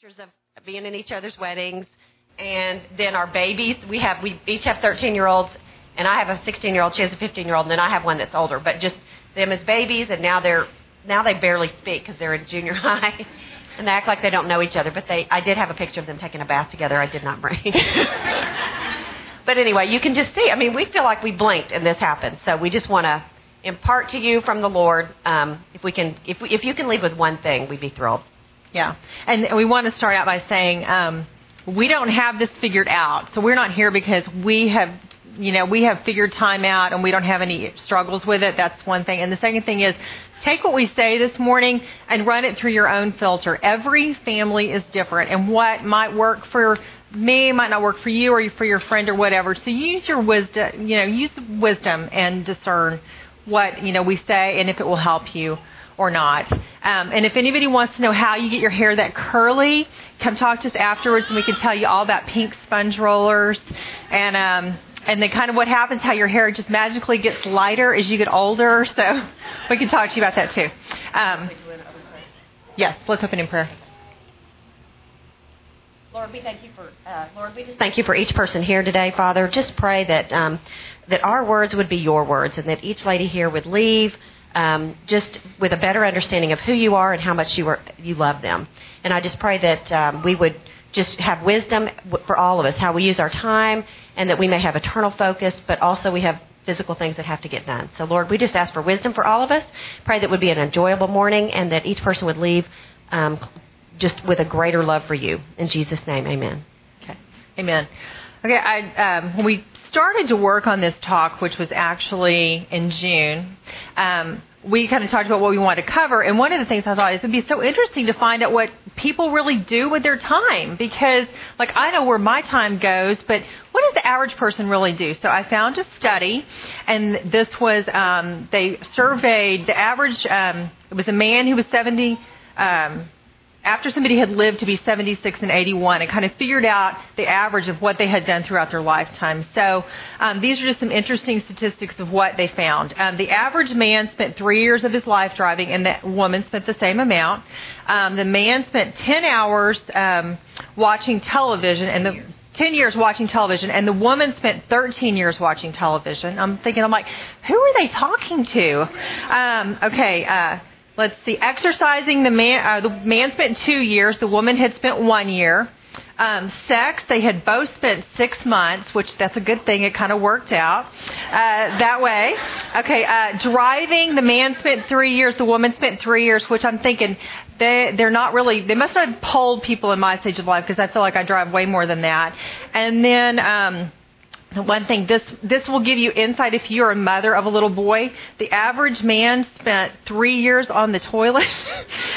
Pictures of being in each other's weddings, and then our babies. We each have 13-year-olds, and I have a 16-year-old. She has a 15-year-old, and then I have one that's older. But just them as babies, and now they barely speak because they're in junior high, and they act like they don't know each other. But I did have a picture of them taking a bath together. I did not bring. But anyway, you can just see. I mean, we feel like we blinked and this happened. So we just want to impart to you from the Lord. If you can leave with one thing, we'd be thrilled. Yeah. And we want to start out by saying we don't have this figured out. So we're not here because we have figured time out and we don't have any struggles with it. That's one thing. And the second thing is take what we say this morning and run it through your own filter. Every family is different, and what might work for me might not work for you or for your friend or whatever. So use your wisdom, use wisdom and discern what, we say and if it will help you or not. And if anybody wants to know how you get your hair that curly, come talk to us afterwards and we can tell you all about pink sponge rollers and then kind of what happens, how your hair just magically gets lighter as you get older. So we can talk to you about that too. Yes, let's open in prayer. Lord, we thank you for thank you for each person here today, Father. Just pray that our words would be your words, and that each lady here would leave just with a better understanding of who you are and how much you love them. And I just pray that we would just have wisdom for all of us, how we use our time, and that we may have eternal focus, but also we have physical things that have to get done. So, Lord, we just ask for wisdom for all of us. Pray that it would be an enjoyable morning, and that each person would leave just with a greater love for you. In Jesus' name, amen. Okay. Amen. Okay, when we started to work on this talk, which was actually in June, we kind of talked about what we wanted to cover. And one of the things I thought is it would be so interesting to find out what people really do with their time, because, like, I know where my time goes, but what does the average person really do? So I found a study, and this was they surveyed the average. It was a man who was 70. After somebody had lived to be 76 and 81, and kind of figured out the average of what they had done throughout their lifetime. So these are just some interesting statistics of what they found. The average man spent 3 years of his life driving, and the woman spent the same amount. The man spent 10 hours watching television, and the 10 years watching television, and the woman spent 13 years watching television. I'm like, who are they talking to? Let's see. Exercising, the man spent 2 years. The woman had spent 1 year. Sex, they had both spent 6 months, which that's a good thing. It kind of worked out that way. Okay, driving, the man spent 3 years. The woman spent 3 years, which I'm thinking they're not really, they must not have polled people in my stage of life, because I feel like I drive way more than that. And then one thing, this will give you insight if you're a mother of a little boy. The average man spent 3 years on the toilet,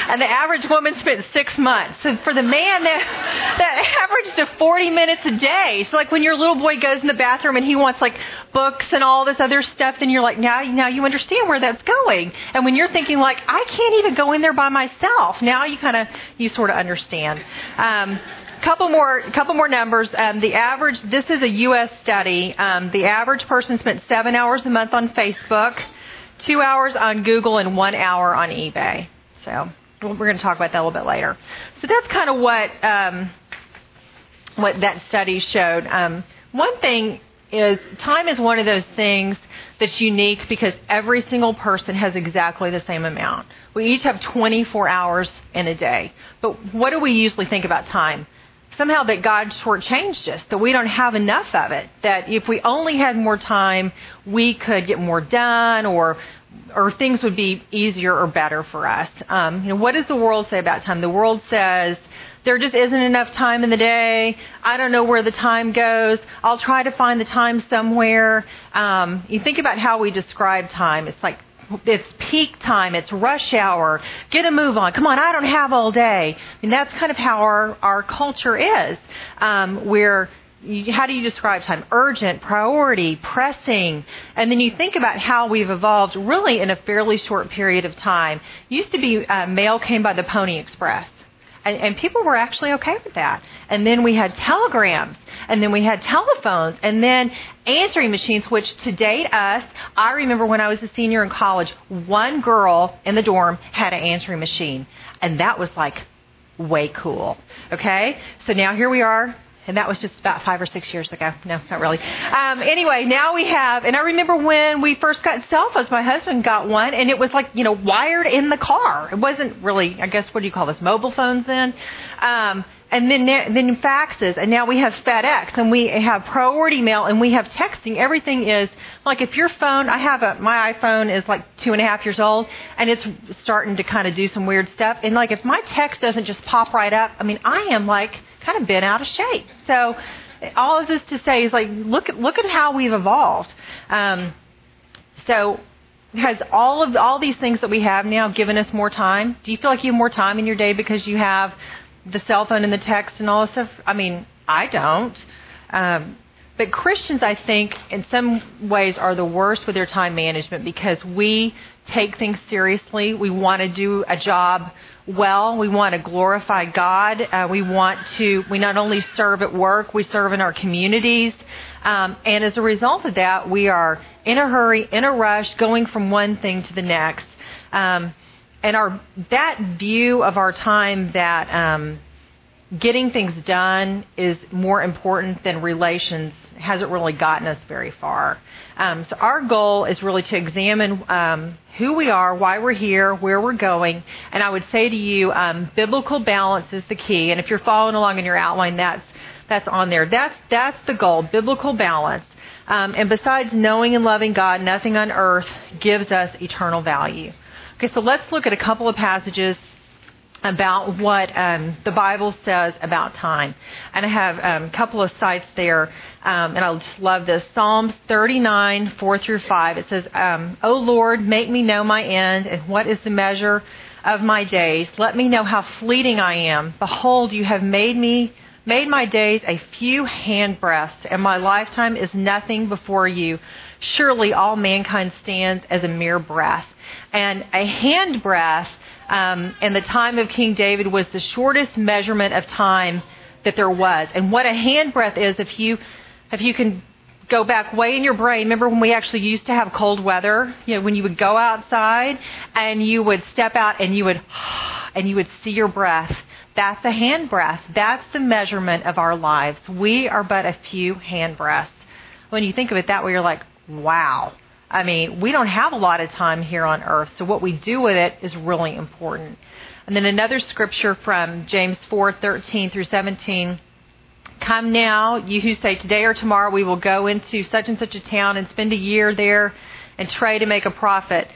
and the average woman spent 6 months. So for the man, that averaged to 40 minutes a day. So, like, when your little boy goes in the bathroom and he wants, like, books and all this other stuff, then you're like, now you understand where that's going. And when you're thinking, like, I can't even go in there by myself, now you kind of, you sort of understand. Couple more numbers. The average, this is a U.S. study. The average person spent 7 hours a month on Facebook, 2 hours on Google, and 1 hour on eBay. So we're going to talk about that a little bit later. So that's kind of what that study showed. One thing is, time is one of those things that's unique, because every single person has exactly the same amount. We each have 24 hours in a day. But what do we usually think about time? Somehow that God shortchanged us, that we don't have enough of it, that if we only had more time, we could get more done, or things would be easier or better for us. What does the world say about time? The world says, there just isn't enough time in the day. I don't know where the time goes. I'll try to find the time somewhere. You think about how we describe time. It's like, it's peak time, it's rush hour, get a move on, come on, I don't have all day. And that's kind of how our culture is. How do you describe time? Urgent, priority, pressing. And then you think about how we've evolved really in a fairly short period of time. It used to be mail came by the Pony Express. And people were actually okay with that. And then we had telegrams, and then we had telephones, and then answering machines, which to date us, I remember when I was a senior in college, one girl in the dorm had an answering machine, and that was like, way cool. Okay? So now here we are. And that was just about 5 or 6 years ago. No, not really. Anyway, now we have, and I remember when we first got cell phones, my husband got one, and it was like, you know, wired in the car. It wasn't really, I guess, what do you call this, mobile phones then? And then faxes, and now we have FedEx, and we have priority mail, and we have texting. Everything is, like if your phone, my iPhone is like 2.5 years old, and it's starting to kind of do some weird stuff. And like if my text doesn't just pop right up, I mean, I am like kind of bent out of shape. So all of this to say is like, look at how we've evolved. So has all these things that we have now given us more time? Do you feel like you have more time in your day because you have the cell phone and the text and all this stuff? I mean, I don't. But Christians, I think, in some ways are the worst with their time management because we take things seriously. We want to do a job well. We want to glorify God. We not only serve at work, we serve in our communities. And as a result of that, we are in a hurry, in a rush, going from one thing to the next. And that view of our time that getting things done is more important than relations hasn't really gotten us very far. So our goal is really to examine who we are, why we're here, where we're going. And I would say to you, biblical balance is the key. And if you're following along in your outline, that's on there. That's the goal, biblical balance. And besides knowing and loving God, nothing on earth gives us eternal value. Okay, so let's look at a couple of passages about what the Bible says about time. And I have a couple of sites there, and I just love this. Psalms 39, 4 through 5. It says, O Lord, make me know my end, and what is the measure of my days. Let me know how fleeting I am. Behold, you have made my days a few handbreadths, and my lifetime is nothing before you. Surely all mankind stands as a mere breath. And a handbreadth in the time of King David was the shortest measurement of time that there was. And what a handbreadth is, if you can go back way in your brain, remember when we actually used to have cold weather, you know, when you would go outside and you would step out and you would see your breath. That's a handbreadth. That's the measurement of our lives. We are but a few handbreadths. When you think of it that way, you're like, wow. I mean, we don't have a lot of time here on earth, so what we do with it is really important. And then another scripture from James 4:13 through 17. Come now, you who say today or tomorrow we will go into such and such a town and spend a year there and trade to make a profit.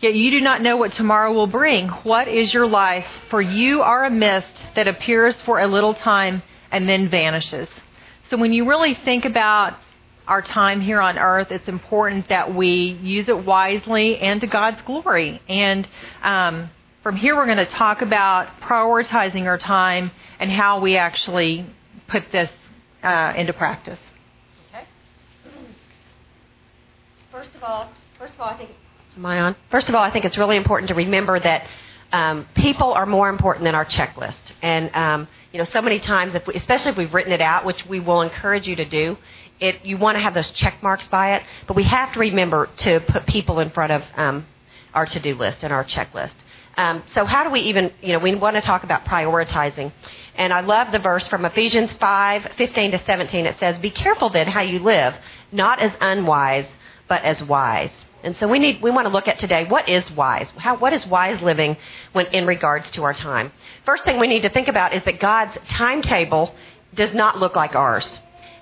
Yet you do not know what tomorrow will bring. What is your life? For you are a mist that appears for a little time and then vanishes. So when you really think about our time here on earth, it's important that we use it wisely and to God's glory. And from here, we're going to talk about prioritizing our time and how we actually put this into practice. Okay. First of all, I think am I on? First of all, I think it's really important to remember that people are more important than our checklist. And you know, so many times, especially if we've written it out, which we will encourage you to do. You want to have those check marks by it, but we have to remember to put people in front of our to-do list and our checklist. So how do we even, you know, we want to talk about prioritizing. And I love the verse from Ephesians 5, 15 to 17. It says, be careful then how you live, not as unwise, but as wise. And so we want to look at today, what is wise? What is wise living when in regards to our time? First thing we need to think about is that God's timetable does not look like ours.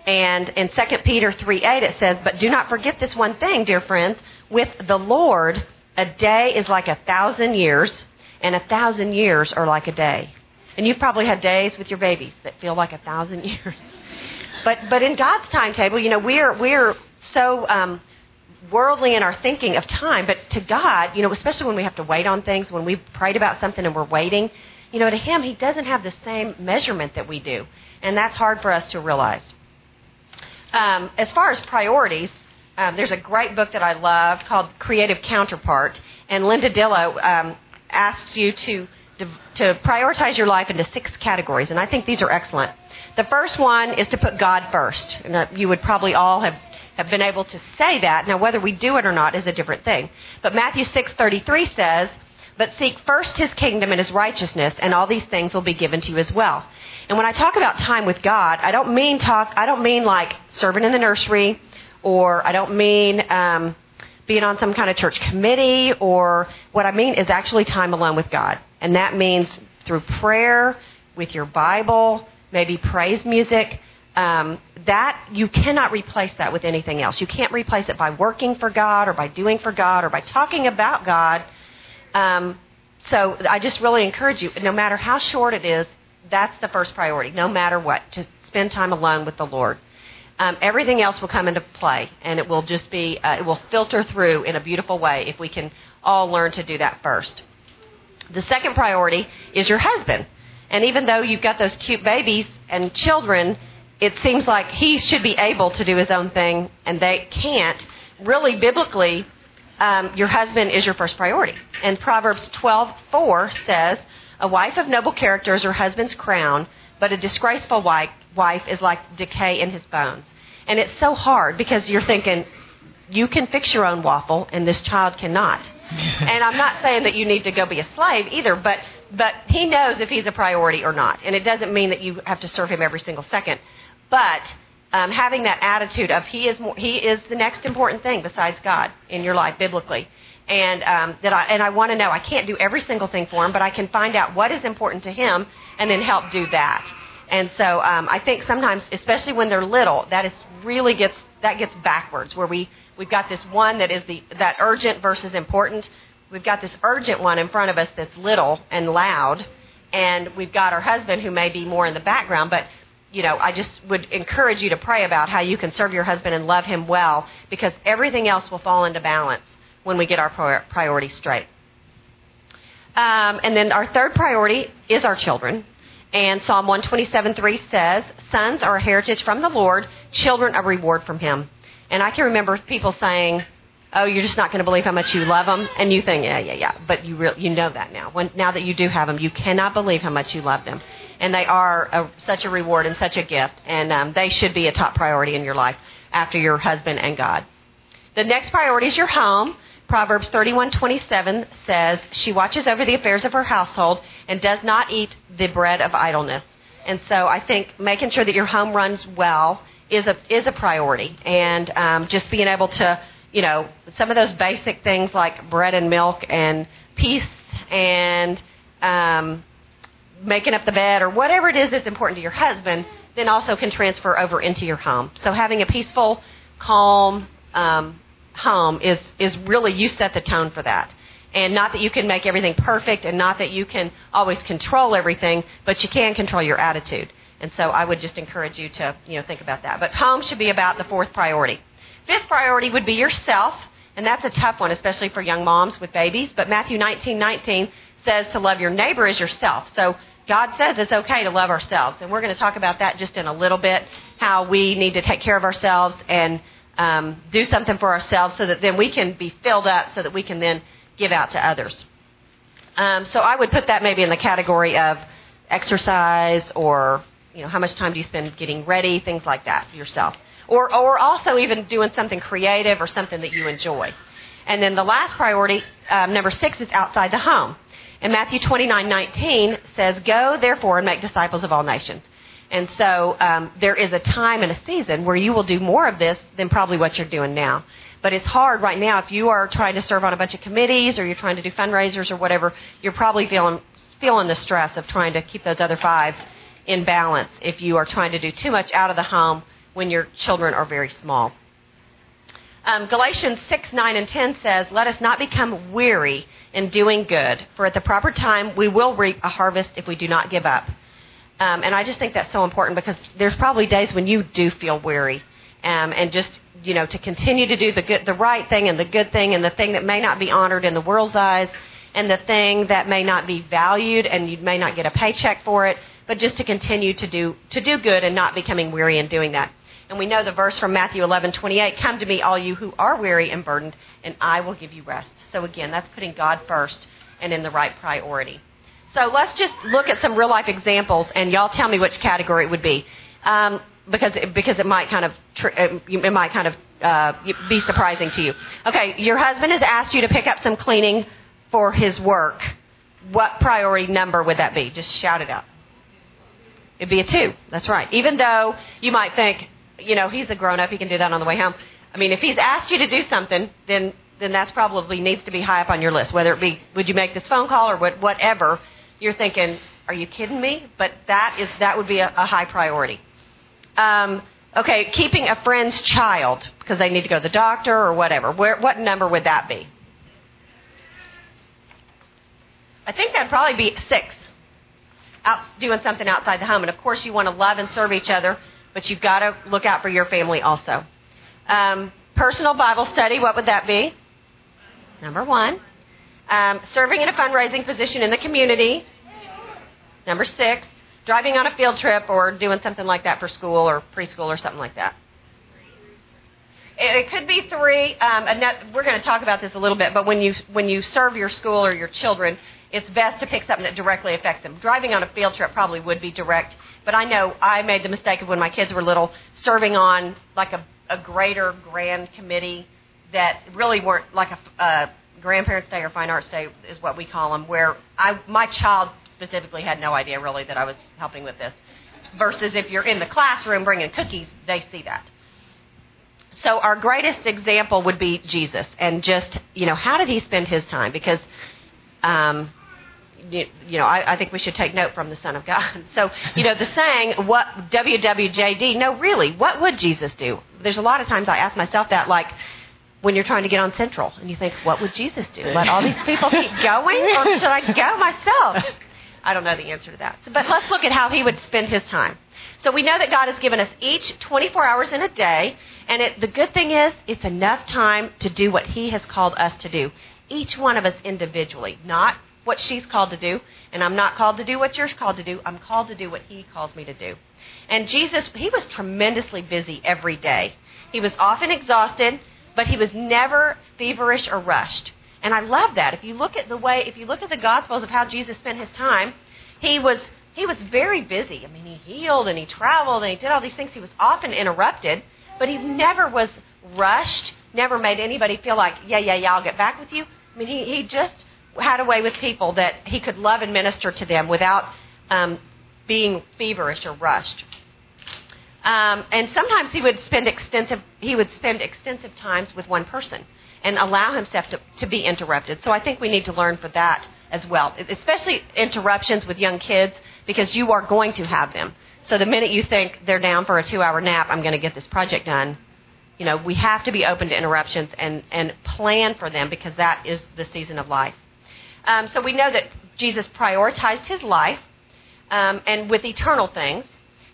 And in 2 Peter 3:8 it says, but do not forget this one thing, dear friends, with the Lord, a day is like 1,000 years, and 1,000 years are like a day. And you've probably had days with your babies that feel like 1,000 years. But in God's timetable, you know, we're so worldly in our thinking of time. But to God, you know, especially when we have to wait on things, when we've prayed about something and we're waiting, you know, to Him, He doesn't have the same measurement that we do. And that's hard for us to realize. As far as priorities, there's a great book that I love called Creative Counterpart, and Linda Dillow asks you to prioritize your life into 6 categories, and I think these are excellent. The first one is to put God first, and you would probably all have been able to say that. Now, whether we do it or not is a different thing, but Matthew 6:33 says, But seek first his kingdom and his righteousness, and all these things will be given to you as well. And when I talk about time with God, I don't mean like serving in the nursery, or I don't mean being on some kind of church committee, or what I mean is actually time alone with God. And that means through prayer, with your Bible, maybe praise music. That you cannot replace that with anything else. You can't replace it by working for God, or by doing for God, or by talking about God. So I just really encourage you, no matter how short it is, that's the first priority, no matter what, to spend time alone with the Lord. Everything else will come into play, and it will just be, it will filter through in a beautiful way if we can all learn to do that first. The second priority is your husband. And even though you've got those cute babies and children, it seems like he should be able to do his own thing, and they can't. Really, biblically, your husband is your first priority. And Proverbs 12:4 says, "A wife of noble character is her husband's crown, but a disgraceful wife is like decay in his bones." And it's so hard because you're thinking, you can fix your own waffle, and this child cannot. And I'm not saying that you need to go be a slave either, but he knows if he's a priority or not. And it doesn't mean that you have to serve him every single second. But having that attitude of he is the next important thing besides God in your life biblically, and I want to know, I can't do every single thing for him, but I can find out what is important to him and then help do that. And so I think sometimes, especially when they're little, that gets backwards, where we've got this one that is that urgent versus important. We've got this urgent one in front of us that's little and loud, and we've got our husband who may be more in the background, but. You know, I just would encourage you to pray about how you can serve your husband and love him well, because everything else will fall into balance when we get our priorities straight. And then our third priority is our children. And Psalm 127:3 says, "Sons are a heritage from the Lord, children a reward from him." And I can remember people saying, "Oh, you're just not going to believe how much you love them." And you think, yeah. But you know that now. Now that you do have them, you cannot believe how much you love them. And they are such a reward and such a gift. And they should be a top priority in your life after your husband and God. The next priority is your home. Proverbs 31:27 says, "She watches over the affairs of her household and does not eat the bread of idleness." And so I think making sure that your home runs well is a priority. And just being able to, you know, some of those basic things like bread and milk and peace and making up the bed, or whatever it is that's important to your husband, then also can transfer over into your home. So having a peaceful, calm home is really, you set the tone for that. And not that you can make everything perfect, and not that you can always control everything, but you can control your attitude. And so I would just encourage you to, think about that. But home should be about the fourth priority. Fifth priority would be yourself, and that's a tough one, especially for young moms with babies. But Matthew 19:19 says to love your neighbor as yourself. So God says it's okay to love ourselves, and we're going to talk about that just in a little bit, how we need to take care of ourselves and do something for ourselves so that then we can be filled up, so that we can then give out to others. So I would put that maybe in the category of exercise, or how much time do you spend getting ready, things like that, yourself. Or also even doing something creative or something that you enjoy. And then the last priority, number 6, is outside the home. And Matthew 29:19 says, "Go, therefore, and make disciples of all nations." And so there is a time and a season where you will do more of this than probably what you're doing now. But it's hard right now. If you are trying to serve on a bunch of committees, or you're trying to do fundraisers or whatever, you're probably feeling the stress of trying to keep those other 5 in balance if you are trying to do too much out of the home when your children are very small. Galatians 6:9-10 says, "Let us not become weary in doing good, for at the proper time we will reap a harvest if we do not give up." And I just think that's so important, because there's probably days when you do feel weary, and just, to continue to do the right thing and the good thing and the thing that may not be honored in the world's eyes and the thing that may not be valued, and you may not get a paycheck for it, but just to continue to do good and not becoming weary in doing that. And we know the verse from Matthew 11:28, "Come to me, all you who are weary and burdened, and I will give you rest." So again, that's putting God first and in the right priority. So let's just look at some real-life examples, and y'all tell me which category it would be, because it might kind of be surprising to you. Okay, your husband has asked you to pick up some cleaning for his work, what priority number would that be? Just shout it out. It'd be a 2. That's right. Even though you might think, you know, he's a grown-up, he can do that on the way home. I mean, if he's asked you to do something, then that's probably needs to be high up on your list, whether it be, would you make this phone call or whatever. You're thinking, are you kidding me? But that would be a high priority. Okay, keeping a friend's child because they need to go to the doctor or whatever. What number would that be? I think that'd probably be 6, out doing something outside the home. And, of course, you want to love and serve each other, but you've got to look out for your family also. Personal Bible study, what would that be? Number 1. Serving in a fundraising position in the community. Number 6. Driving on a field trip or doing something like that for school or preschool or something like that. It could be 3. We're going to talk about this a little bit, but when you serve your school or your children, it's best to pick something that directly affects them. Driving on a field trip probably would be direct, but I know I made the mistake of when my kids were little, serving on like a greater grand committee that really weren't like a Grandparents' Day or Fine Arts Day is what we call them, where my child specifically had no idea really that I was helping with this. Versus if you're in the classroom bringing cookies, they see that. So our greatest example would be Jesus, and just, you know, how did he spend his time? Because, I think we should take note from the Son of God. So, you know, the saying, what WWJD, no, really, what would Jesus do? There's a lot of times I ask myself that, like, when you're trying to get on Central, and you think, what would Jesus do? Let all these people keep going, or should I go myself? I don't know the answer to that. So, but let's look at how he would spend his time. So we know that God has given us each 24 hours in a day, and the good thing is it's enough time to do what he has called us to do, each one of us individually, not what she's called to do, and I'm not called to do what you're called to do. I'm called to do what he calls me to do. And Jesus, he was tremendously busy every day. He was often exhausted, but he was never feverish or rushed. And I love that. If you look at the Gospels of how Jesus spent his time, he was very busy. I mean, he healed and he traveled and he did all these things. He was often interrupted, but he never was rushed, never made anybody feel like, yeah, I'll get back with you. I mean, he just had a way with people that he could love and minister to them without being feverish or rushed. And sometimes he would spend extensive times with one person and allow himself to be interrupted. So I think we need to learn for that as well, especially interruptions with young kids, because you are going to have them. So the minute you think they're down for a 2-hour nap, I'm going to get this project done, you know, we have to be open to interruptions and plan for them, because that is the season of life. So we know that Jesus prioritized his life and with eternal things.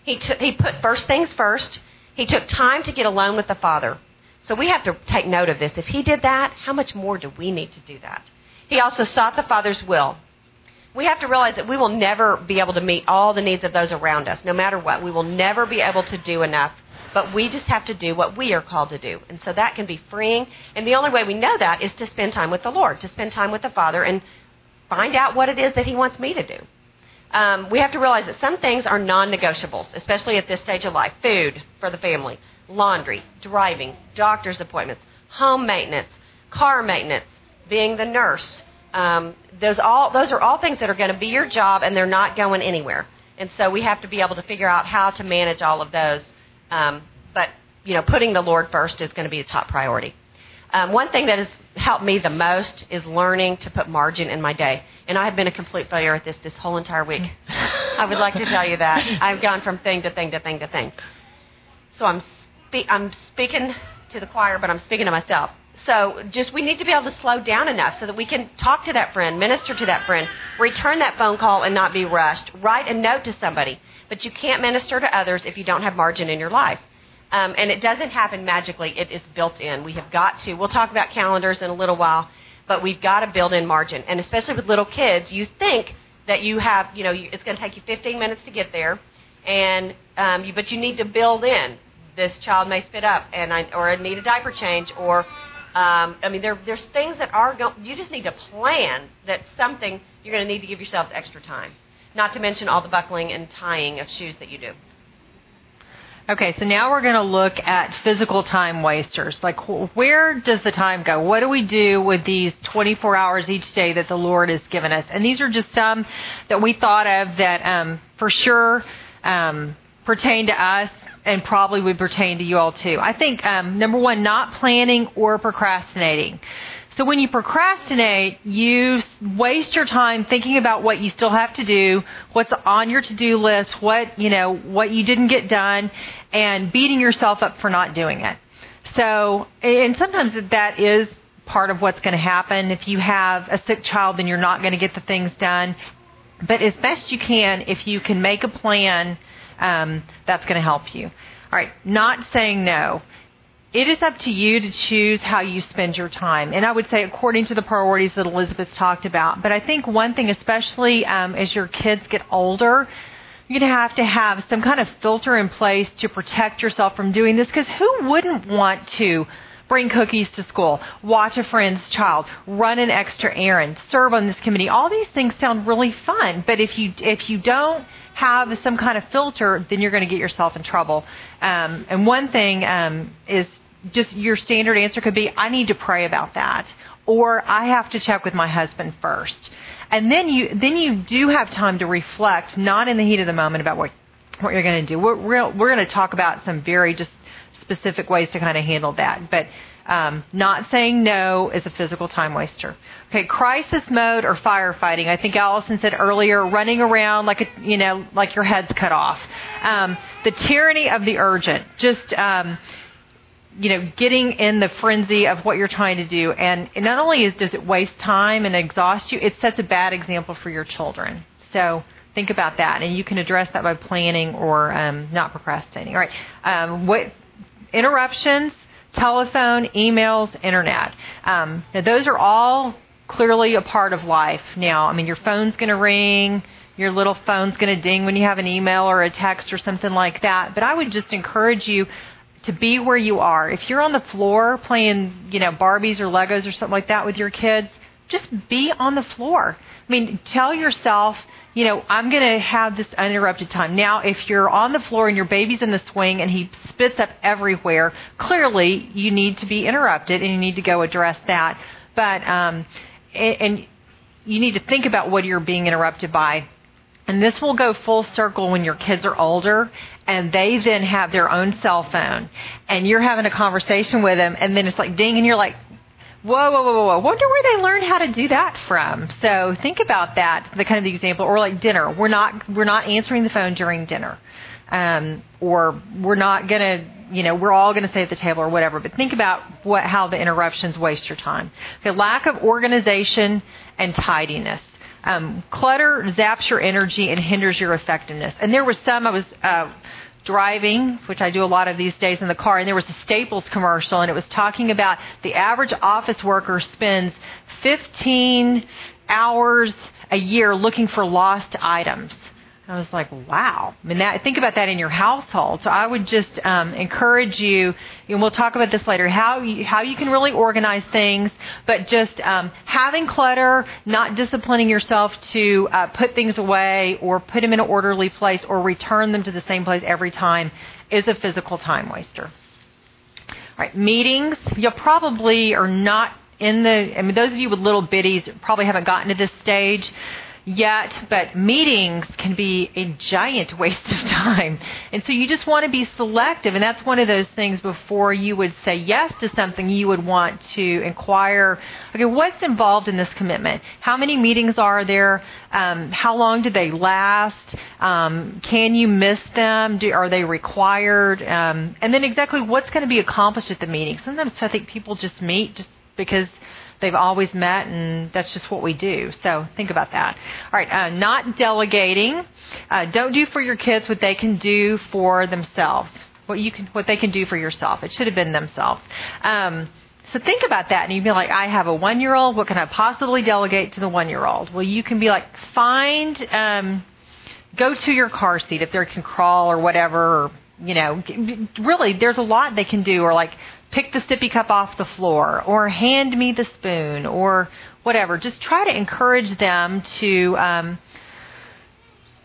He put first things first. He took time to get alone with the Father. So we have to take note of this. If he did that, how much more do we need to do that? He also sought the Father's will. We have to realize that we will never be able to meet all the needs of those around us, no matter what. We will never be able to do enough, but we just have to do what we are called to do. And so that can be freeing. And the only way we know that is to spend time with the Lord, to spend time with the Father, and find out what it is that he wants me to do. We have to realize that some things are non-negotiables, especially at this stage of life. Food for the family, laundry, driving, doctor's appointments, home maintenance, car maintenance, being the nurse. Those are all things that are going to be your job, and they're not going anywhere. And so we have to be able to figure out how to manage all of those. But, you know, putting the Lord first is going to be the top priority. One thing that has helped me the most is learning to put margin in my day. And I have been a complete failure at this whole entire week. I would like to tell you that. I've gone from thing to thing to thing to thing. So I'm speaking to the choir, but I'm speaking to myself. So just we need to be able to slow down enough so that we can talk to that friend, minister to that friend, return that phone call and not be rushed, write a note to somebody. But you can't minister to others if you don't have margin in your life. And it doesn't happen magically. It is built in. We have got to. We'll talk about calendars in a little while, but we've got to build in margin. And especially with little kids, you think that you have, you know, it's going to take you 15 minutes to get there, and but you need to build in. This child may spit up, or I need a diaper change, or there's things that are going. You just need to plan that something you're going to need to give yourselves extra time. Not to mention all the buckling and tying of shoes that you do. Okay, so now we're going to look at physical time wasters. Like, where does the time go? What do we do with these 24 hours each day that the Lord has given us? And these are just some that we thought of that for sure pertain to us and probably would pertain to you all too. I think, number one, not planning or procrastinating. So when you procrastinate, you waste your time thinking about what you still have to do, what's on your to-do list, what you didn't get done, and beating yourself up for not doing it. So, and sometimes that is part of what's going to happen. If you have a sick child, then you're not going to get the things done. But as best you can, if you can make a plan, that's going to help you. All right, not saying no. It is up to you to choose how you spend your time. And I would say according to the priorities that Elizabeth's talked about. But I think one thing, especially as your kids get older, you're going to have some kind of filter in place to protect yourself from doing this. Because who wouldn't want to bring cookies to school, watch a friend's child, run an extra errand, serve on this committee? All these things sound really fun. But if you don't have some kind of filter, then you're going to get yourself in trouble. And one thing is just your standard answer could be, I need to pray about that, or I have to check with my husband first. And then you do have time to reflect, not in the heat of the moment, about what you're going to do. We're going to talk about some very just specific ways to kind of handle that. But not saying no is a physical time waster. Okay, crisis mode or firefighting. I think Allison said earlier, running around like your head's cut off. The tyranny of the urgent. Just getting in the frenzy of what you're trying to do, and not only does it waste time and exhaust you, it sets a bad example for your children. So think about that, and you can address that by planning or not procrastinating. All right, what interruptions? Telephone, emails, internet. Now those are all clearly a part of life now. I mean, your phone's going to ring, your little phone's going to ding when you have an email or a text or something like that. But I would just encourage you to be where you are. If you're on the floor playing, Barbies or Legos or something like that with your kids, just be on the floor. I mean, tell yourself, I'm going to have this uninterrupted time. Now, if you're on the floor and your baby's in the swing and he spits up everywhere, clearly you need to be interrupted and you need to go address that. But and you need to think about what you're being interrupted by. And this will go full circle when your kids are older and they then have their own cell phone and you're having a conversation with them and then it's like ding and you're like, Whoa. Wonder where they learned how to do that from. So think about that, the kind of the example, or like dinner. We're not answering the phone during dinner. Or we're not going to, we're all going to stay at the table or whatever. But think about how the interruptions waste your time. The lack of organization and tidiness. Clutter zaps your energy and hinders your effectiveness. And there was some, I was driving, which I do a lot of these days in the car, and there was a Staples commercial, and it was talking about the average office worker spends 15 hours a year looking for lost items. I was like, wow. I mean, think about that in your household. So I would just encourage you, and we'll talk about this later, how you can really organize things, but just having clutter, not disciplining yourself to put things away or put them in an orderly place or return them to the same place every time is a physical time waster. All right, meetings. You'll probably are not in the, I mean, those of you with little bitties probably haven't gotten to this stage yet, but meetings can be a giant waste of time. And so you just want to be selective. And that's one of those things before you would say yes to something, you would want to inquire, okay, what's involved in this commitment? How many meetings are there? How long do they last? Can you miss them? Are they required? And then exactly what's going to be accomplished at the meeting. Sometimes I think people just meet just because they've always met, and that's just what we do. So think about that. All right, not delegating. Don't do for your kids what they can do for themselves. What they can do for yourself. It should have been themselves. So think about that, and you'd be like, I have a 1-year-old. What can I possibly delegate to the 1-year-old? Well, you can be like, go to your car seat if they can crawl or whatever. Or, really, there's a lot they can do, or like, pick the sippy cup off the floor, or hand me the spoon, or whatever. Just try to encourage them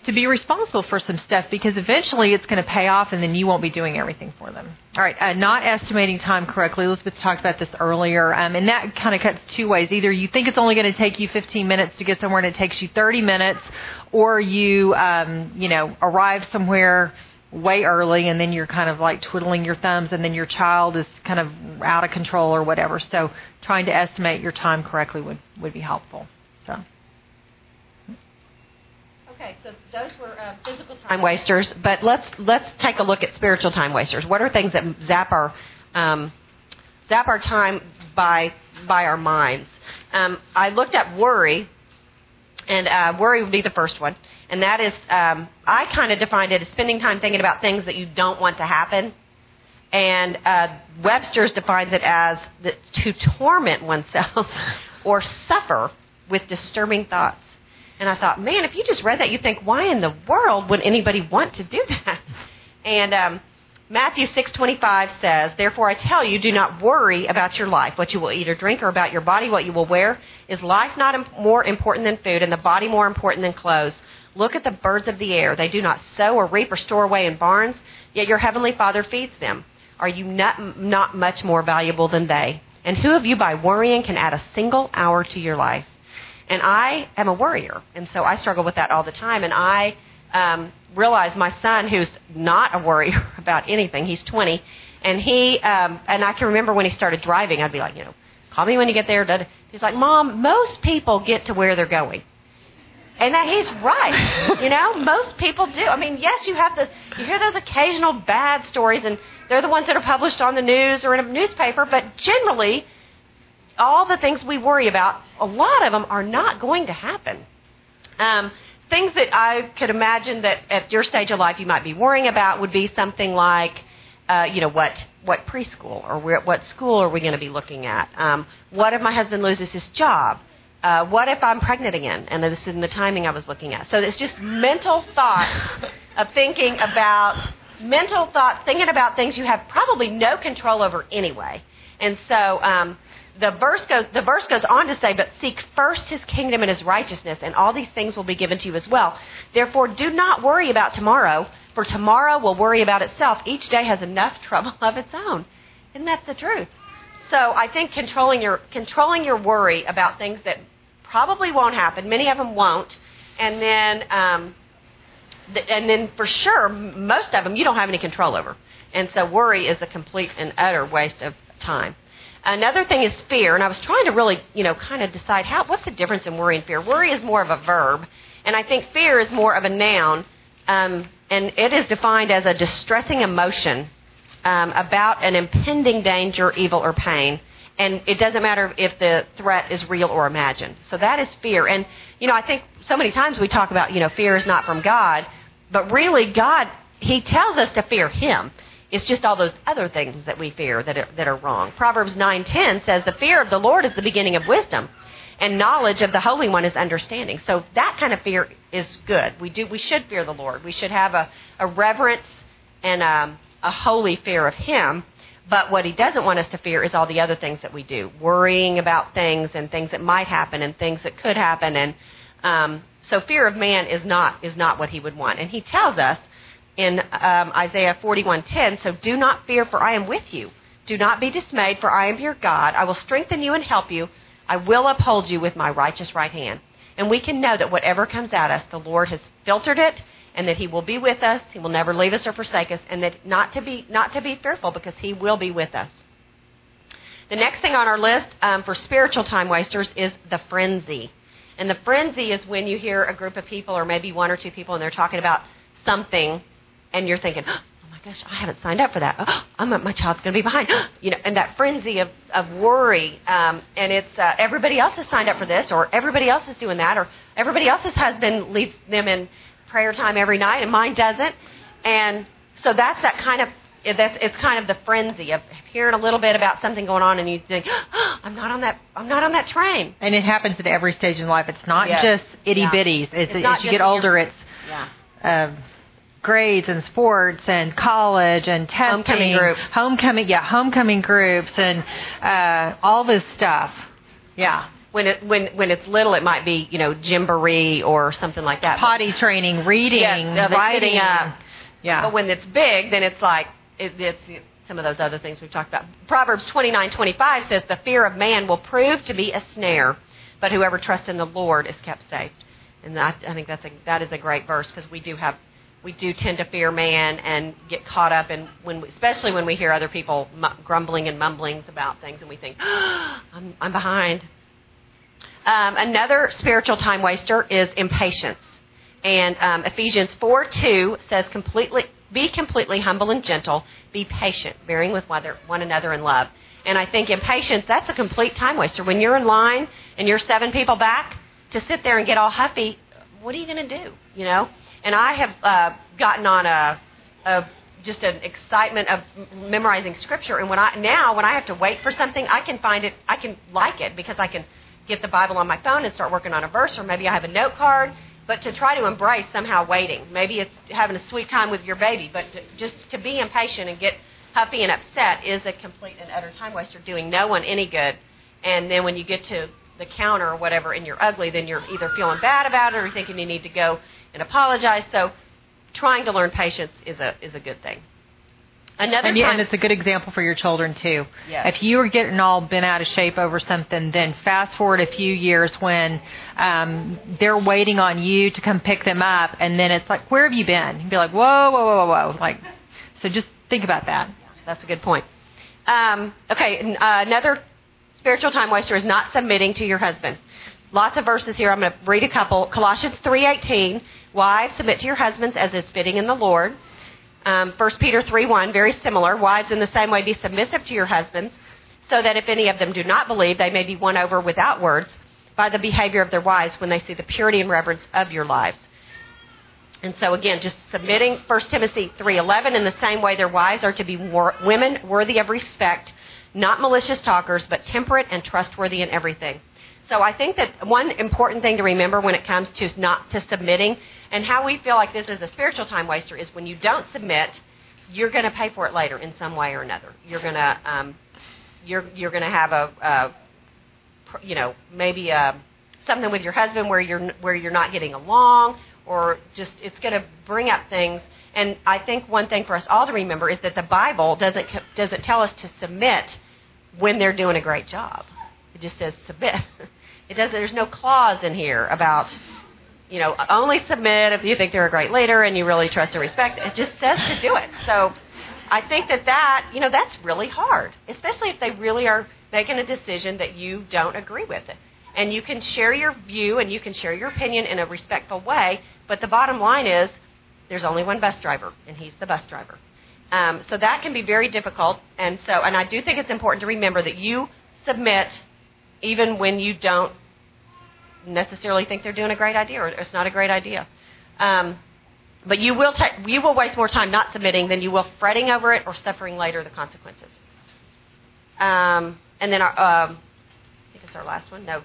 to be responsible for some stuff, because eventually it's going to pay off and then you won't be doing everything for them. All right, not estimating time correctly. Elizabeth talked about this earlier, and that kind of cuts two ways. Either you think it's only going to take you 15 minutes to get somewhere and it takes you 30 minutes, or you, arrive somewhere way early and then you're kind of like twiddling your thumbs and then your child is kind of out of control or whatever. So trying to estimate your time correctly would be helpful. So. Okay, so those were physical time wasters, but let's take a look at spiritual time wasters. What are things that zap our time by our minds? I looked at worry, and worry would be the first one, and that is I kind of defined it as spending time thinking about things that you don't want to happen, and Webster's defines it as to torment oneself or suffer with disturbing thoughts. And I thought, man, if you just read that, you'd think, why in the world would anybody want to do that? And Matthew 6:25 says, therefore I tell you, do not worry about your life, what you will eat or drink, or about your body, what you will wear. Is life not more important than food, and the body more important than clothes? Look at the birds of the air. They do not sow or reap or store away in barns, yet your heavenly Father feeds them. Are you not much more valuable than they? And who of you by worrying can add a single hour to your life? And I am a worrier, and so I struggle with that all the time. And I realized my son, who's not a worrier about anything, he's 20, and he and I can remember when he started driving, I'd be like, call me when you get there. He's like, Mom, most people get to where they're going, and that he's right. Most people do. I mean, yes, you hear those occasional bad stories, and they're the ones that are published on the news or in a newspaper, but generally, all the things we worry about, a lot of them are not going to happen. Things that I could imagine that at your stage of life you might be worrying about would be something like, what preschool or what school are we going to be looking at? What if my husband loses his job? What if I'm pregnant again? And this isn't the timing I was looking at. So it's just mental thoughts of thinking about things you have probably no control over anyway. And so the verse goes on to say, but seek first his kingdom and his righteousness, and all these things will be given to you as well. Therefore, do not worry about tomorrow, for tomorrow will worry about itself. Each day has enough trouble of its own. Isn't that the truth? So I think controlling your worry about things that probably won't happen, many of them won't, and then for sure, most of them you don't have any control over. And so worry is a complete and utter waste of time. Another thing is fear, and I was trying to really, kind of decide what's the difference in worry and fear. Worry is more of a verb, and I think fear is more of a noun, and it is defined as a distressing emotion about an impending danger, evil, or pain, and it doesn't matter if the threat is real or imagined. So that is fear, and, I think so many times we talk about, fear is not from God, but really God, He tells us to fear Him. It's just all those other things that we fear that are wrong. Proverbs 9:10 says, the fear of the Lord is the beginning of wisdom, and knowledge of the Holy One is understanding. So that kind of fear is good. We should fear the Lord. We should have a reverence and a holy fear of Him. But what He doesn't want us to fear is all the other things that we do, worrying about things and things that might happen and things that could happen. And so fear of man is not what He would want. And He tells us, in Isaiah 41:10, so do not fear, for I am with you. Do not be dismayed, for I am your God. I will strengthen you and help you. I will uphold you with my righteous right hand. And we can know that whatever comes at us, the Lord has filtered it, and that He will be with us. He will never leave us or forsake us, and that not to be fearful, because He will be with us. The next thing on our list for spiritual time wasters is the frenzy. And the frenzy is when you hear a group of people, or maybe one or two people, and they're talking about something. And you're thinking, oh, my gosh, I haven't signed up for that. Oh, my child's going to be behind. And that frenzy of worry. And it's everybody else has signed up for this, or everybody else is doing that, or everybody else's husband leads them in prayer time every night, and mine doesn't. And so it's kind of the frenzy of hearing a little bit about something going on, and you think, oh, I'm not on that train. And it happens at every stage in life. It's not just itty-bitties. Yeah. It's as you get older, it's... Yeah. Grades and sports and college and testing, homecoming groups and all this stuff. Yeah. When it's little, it might be, Gymboree or something like that. Potty training, reading, writing. Yeah. But when it's big, then it's like it's some of those other things we've talked about. Proverbs 29:25 says, "The fear of man will prove to be a snare, but whoever trusts in the Lord is kept safe." And I think that is a great verse, because we do tend to fear man and get caught up in especially when we hear other people grumbling and mumblings about things, and we think, oh, I'm behind. Another spiritual time waster is impatience. And Ephesians 4:2 says, be completely humble and gentle. Be patient, bearing with one another in love. And I think impatience, that's a complete time waster. When you're in line and you're 7 people back, to sit there and get all huffy, what are you going to do? And I have gotten on just an excitement of memorizing Scripture. And when I have to wait for something, I can find it. I can like it because I can get the Bible on my phone and start working on a verse, or maybe I have a note card. But to try to embrace somehow waiting. Maybe it's having a sweet time with your baby, but just to be impatient and get huffy and upset is a complete and utter time waster, doing no one any good. And then when you get to the counter or whatever and you're ugly, then you're either feeling bad about it or you're thinking you need to go and apologize. So trying to learn patience is a good thing. And it's a good example for your children, too. Yes. If you are getting all bent out of shape over something, then fast forward a few years when they're waiting on you to come pick them up, and then it's like, where have you been? You'd be like, whoa, whoa, whoa, whoa, whoa. So just think about that. That's a good point. Another spiritual time waster is not submitting to your husband. Lots of verses here. I'm going to read a couple. Colossians 3:18, wives, submit to your husbands as is fitting in the Lord. 1 Peter 3:1, very similar. Wives, in the same way, be submissive to your husbands, so that if any of them do not believe, they may be won over without words by the behavior of their wives when they see the purity and reverence of your lives. And so, again, just submitting. 1 Timothy 3:11, in the same way, their wives are to be women worthy of respect, not malicious talkers, but temperate and trustworthy in everything. So I think that one important thing to remember when it comes to not to submitting, and how we feel like this is a spiritual time waster, is when you don't submit, you're going to pay for it later in some way or another. You're going to have maybe something with your husband where you're not getting along, or just it's going to bring up things. And I think one thing for us all to remember is that the Bible doesn't tell us to submit when they're doing a great job. It just says submit. It doesn't. There's no clause in here about, only submit if you think they're a great leader and you really trust and respect. It just says to do it. So I think that that's really hard, especially if they really are making a decision that you don't agree with. And you can share your view and you can share your opinion in a respectful way, but the bottom line is there's only one bus driver, and he's the bus driver. So that can be very difficult. And I do think it's important to remember that you submit even when you don't necessarily think they're doing a great idea, or it's not a great idea. But you will waste more time not submitting than you will fretting over it or suffering later the consequences. And then I think it's our last one. No.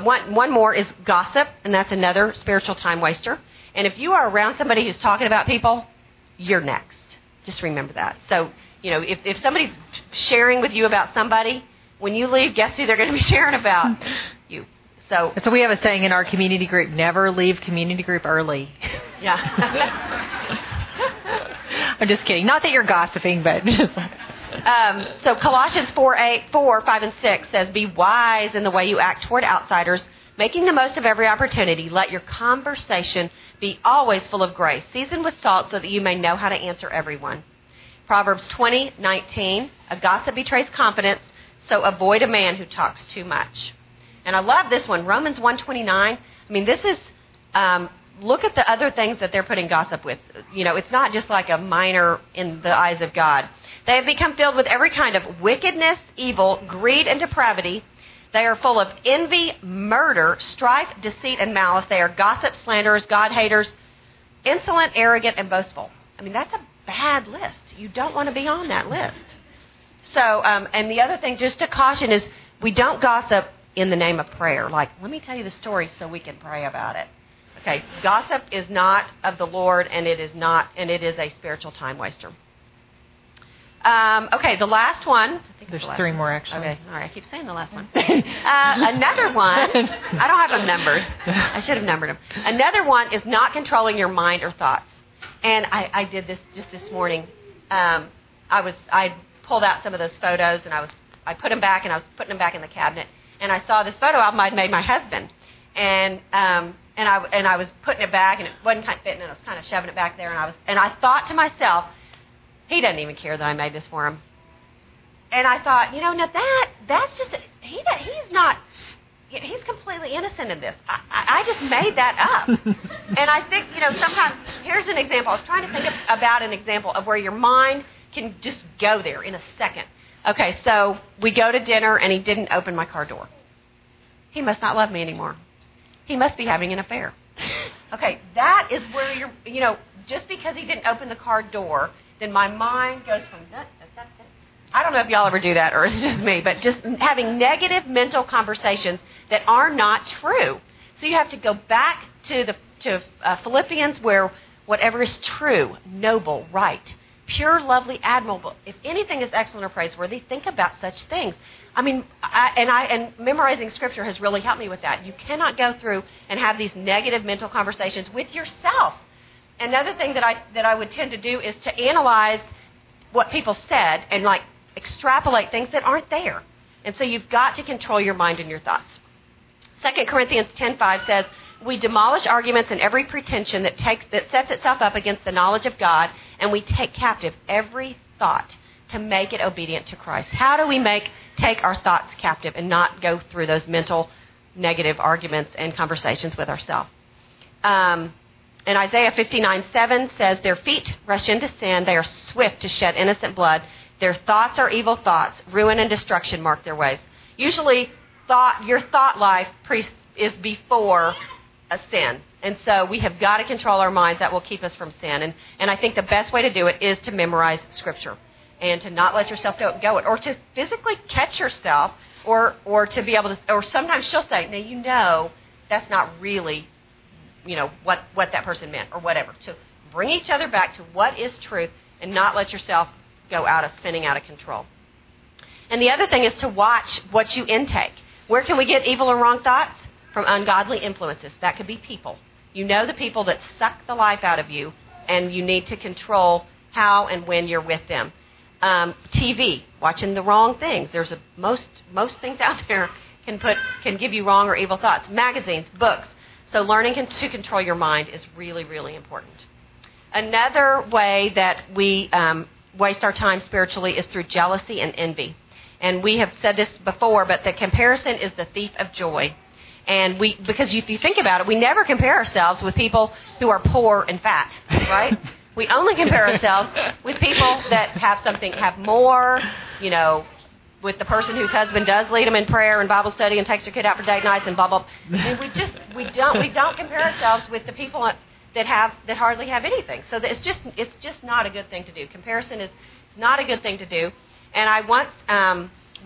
One more is gossip, and that's another spiritual time waster. And if you are around somebody who's talking about people, you're next. Just remember that. So, if somebody's sharing with you about somebody, when you leave, guess who they're going to be sharing about? You. So we have a saying in our community group, never leave community group early. Yeah. I'm just kidding. Not that you're gossiping, but... so Colossians 4:5 and 6 says, be wise in the way you act toward outsiders, making the most of every opportunity. Let your conversation be always full of grace, seasoned with salt, so that you may know how to answer everyone. Proverbs 20:19, a gossip betrays confidence, so avoid a man who talks too much. And I love this one, Romans 1:29. I mean, this is, look at the other things that they're putting gossip with. It's not just like a minor in the eyes of God. They have become filled with every kind of wickedness, evil, greed, and depravity. They are full of envy, murder, strife, deceit, and malice. They are gossips, slanderers, God-haters, insolent, arrogant, and boastful. I mean, that's a bad list. You don't want to be on that list. So, and the other thing, just a caution, is we don't gossip in the name of prayer. Like, let me tell you the story so we can pray about it. Okay, gossip is not of the Lord, and it is a spiritual time waster. Okay, the last one. There's three more, actually. Okay, all right. I keep saying the last one. Another one. I don't have them numbered. I should have numbered them. Another one is not controlling your mind or thoughts. And I did this just this morning. I pulled out some of those photos, and I put them back, and I was putting them back in the cabinet. And I saw this photo album I'd made my husband, and I was putting it back, and it wasn't kind of fitting, and I was kind of shoving it back there, and I thought to myself, he doesn't even care that I made this for him. And I thought, now that's just, he's completely innocent in this. I just made that up. And I think, sometimes, here's an example. I was trying to think about an example of where your mind can just go there in a second. Okay, so we go to dinner and he didn't open my car door. He must not love me anymore. He must be having an affair. Okay, that is where you're, just because he didn't open the car door, then my mind goes from that to that. I don't know if y'all ever do that, or it's just me, but just having negative mental conversations that are not true. So you have to go back to Philippians, where whatever is true, noble, right, pure, lovely, admirable. If anything is excellent or praiseworthy, think about such things. I mean, and memorizing Scripture has really helped me with that. You cannot go through and have these negative mental conversations with yourself. Another thing that I would tend to do is to analyze what people said and extrapolate things that aren't there. And so you've got to control your mind and your thoughts. 2 Corinthians 10:5 says, "We demolish arguments and every pretension that sets itself up against the knowledge of God, and we take captive every thought to make it obedient to Christ." How do we take our thoughts captive and not go through those mental negative arguments and conversations with ourselves? And Isaiah 59:7 says, "Their feet rush into sin. They are swift to shed innocent blood. Their thoughts are evil thoughts. Ruin and destruction mark their ways." Usually, your thought life is before a sin. And so we have got to control our minds. That will keep us from sin. And I think the best way to do it is to memorize Scripture and to not let yourself go it, or to physically catch yourself, or to be able to, or sometimes she'll say, "Now, that's not really, what that person meant," or whatever. So bring each other back to what is truth and not let yourself go spinning out of control. And the other thing is to watch what you intake. Where can we get evil or wrong thoughts? From ungodly influences. That could be people. The people that suck the life out of you, and you need to control how and when you're with them. TV, watching the wrong things. There's most things out there can give you wrong or evil thoughts. Magazines, books. So learning to control your mind is really, really important. Another way that we waste our time spiritually is through jealousy and envy. And we have said this before, but the comparison is the thief of joy. And because if you think about it, we never compare ourselves with people who are poor and fat, right? We only compare ourselves with people that have more, with the person whose husband does lead them in prayer and Bible study and takes their kid out for date nights and blah, blah, blah. And we don't compare ourselves with the people that hardly have anything. So it's just not a good thing to do. Comparison is not a good thing to do. And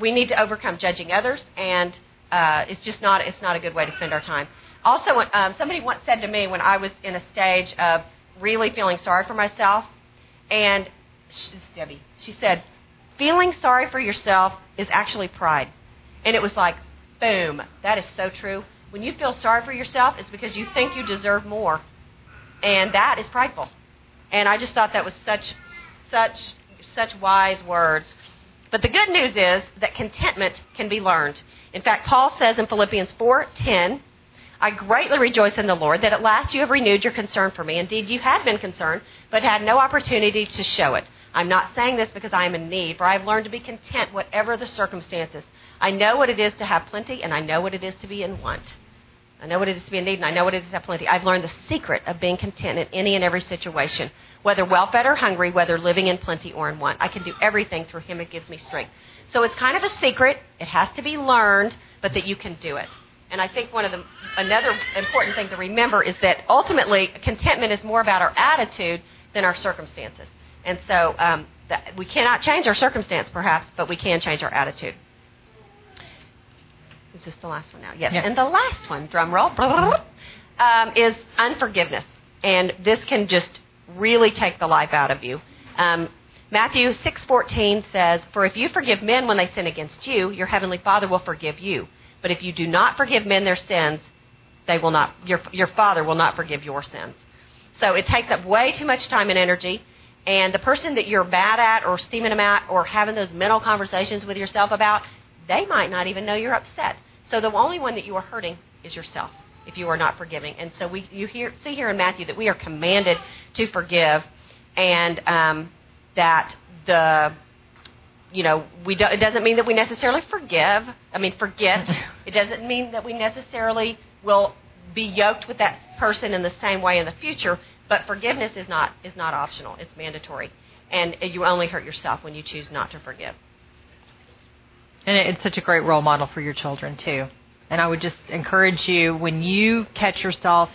we need to overcome judging others, and it's not a good way to spend our time. Also, somebody once said to me, when I was in a stage of really feeling sorry for myself, and Debbie, she said, "Feeling sorry for yourself is actually pride." And it was like, boom, that is so true. When you feel sorry for yourself, it's because you think you deserve more. And that is prideful. And I just thought that was such wise words. But the good news is that contentment can be learned. In fact, Paul says in Philippians 4:10, "I greatly rejoice in the Lord that at last you have renewed your concern for me. Indeed, you had been concerned, but had no opportunity to show it. I'm not saying this because I am in need, for I have learned to be content whatever the circumstances. I know what it is to have plenty, and I know what it is to be in want. I know what it is to be in need, and I know what it is to have plenty. I've learned the secret of being content in any and every situation, whether well-fed or hungry, whether living in plenty or in want. I can do everything through him who gives me strength." So it's kind of a secret. It has to be learned, but that you can do it. And I think another important thing to remember is that ultimately contentment is more about our attitude than our circumstances. And so we cannot change our circumstance, perhaps, but we can change our attitude. Is this the last one now? Yes. Yeah. And the last one, drum roll, is unforgiveness. And this can just really take the life out of you. Matthew 6:14 says, "For if you forgive men when they sin against you, your heavenly Father will forgive you. But if you do not forgive men their sins, they will not. Your Father will not forgive your sins." So it takes up way too much time and energy. And the person that you're mad at or steaming them at or having those mental conversations with yourself about, they might not even know you're upset. So the only one that you are hurting is yourself if you are not forgiving. And so you see here in Matthew that we are commanded to forgive, and that it doesn't mean that we necessarily forget. It doesn't mean that we necessarily will be yoked with that person in the same way in the future. But forgiveness is not optional. It's mandatory. And you only hurt yourself when you choose not to forgive. And it's such a great role model for your children, too. And I would just encourage you, when you catch yourself,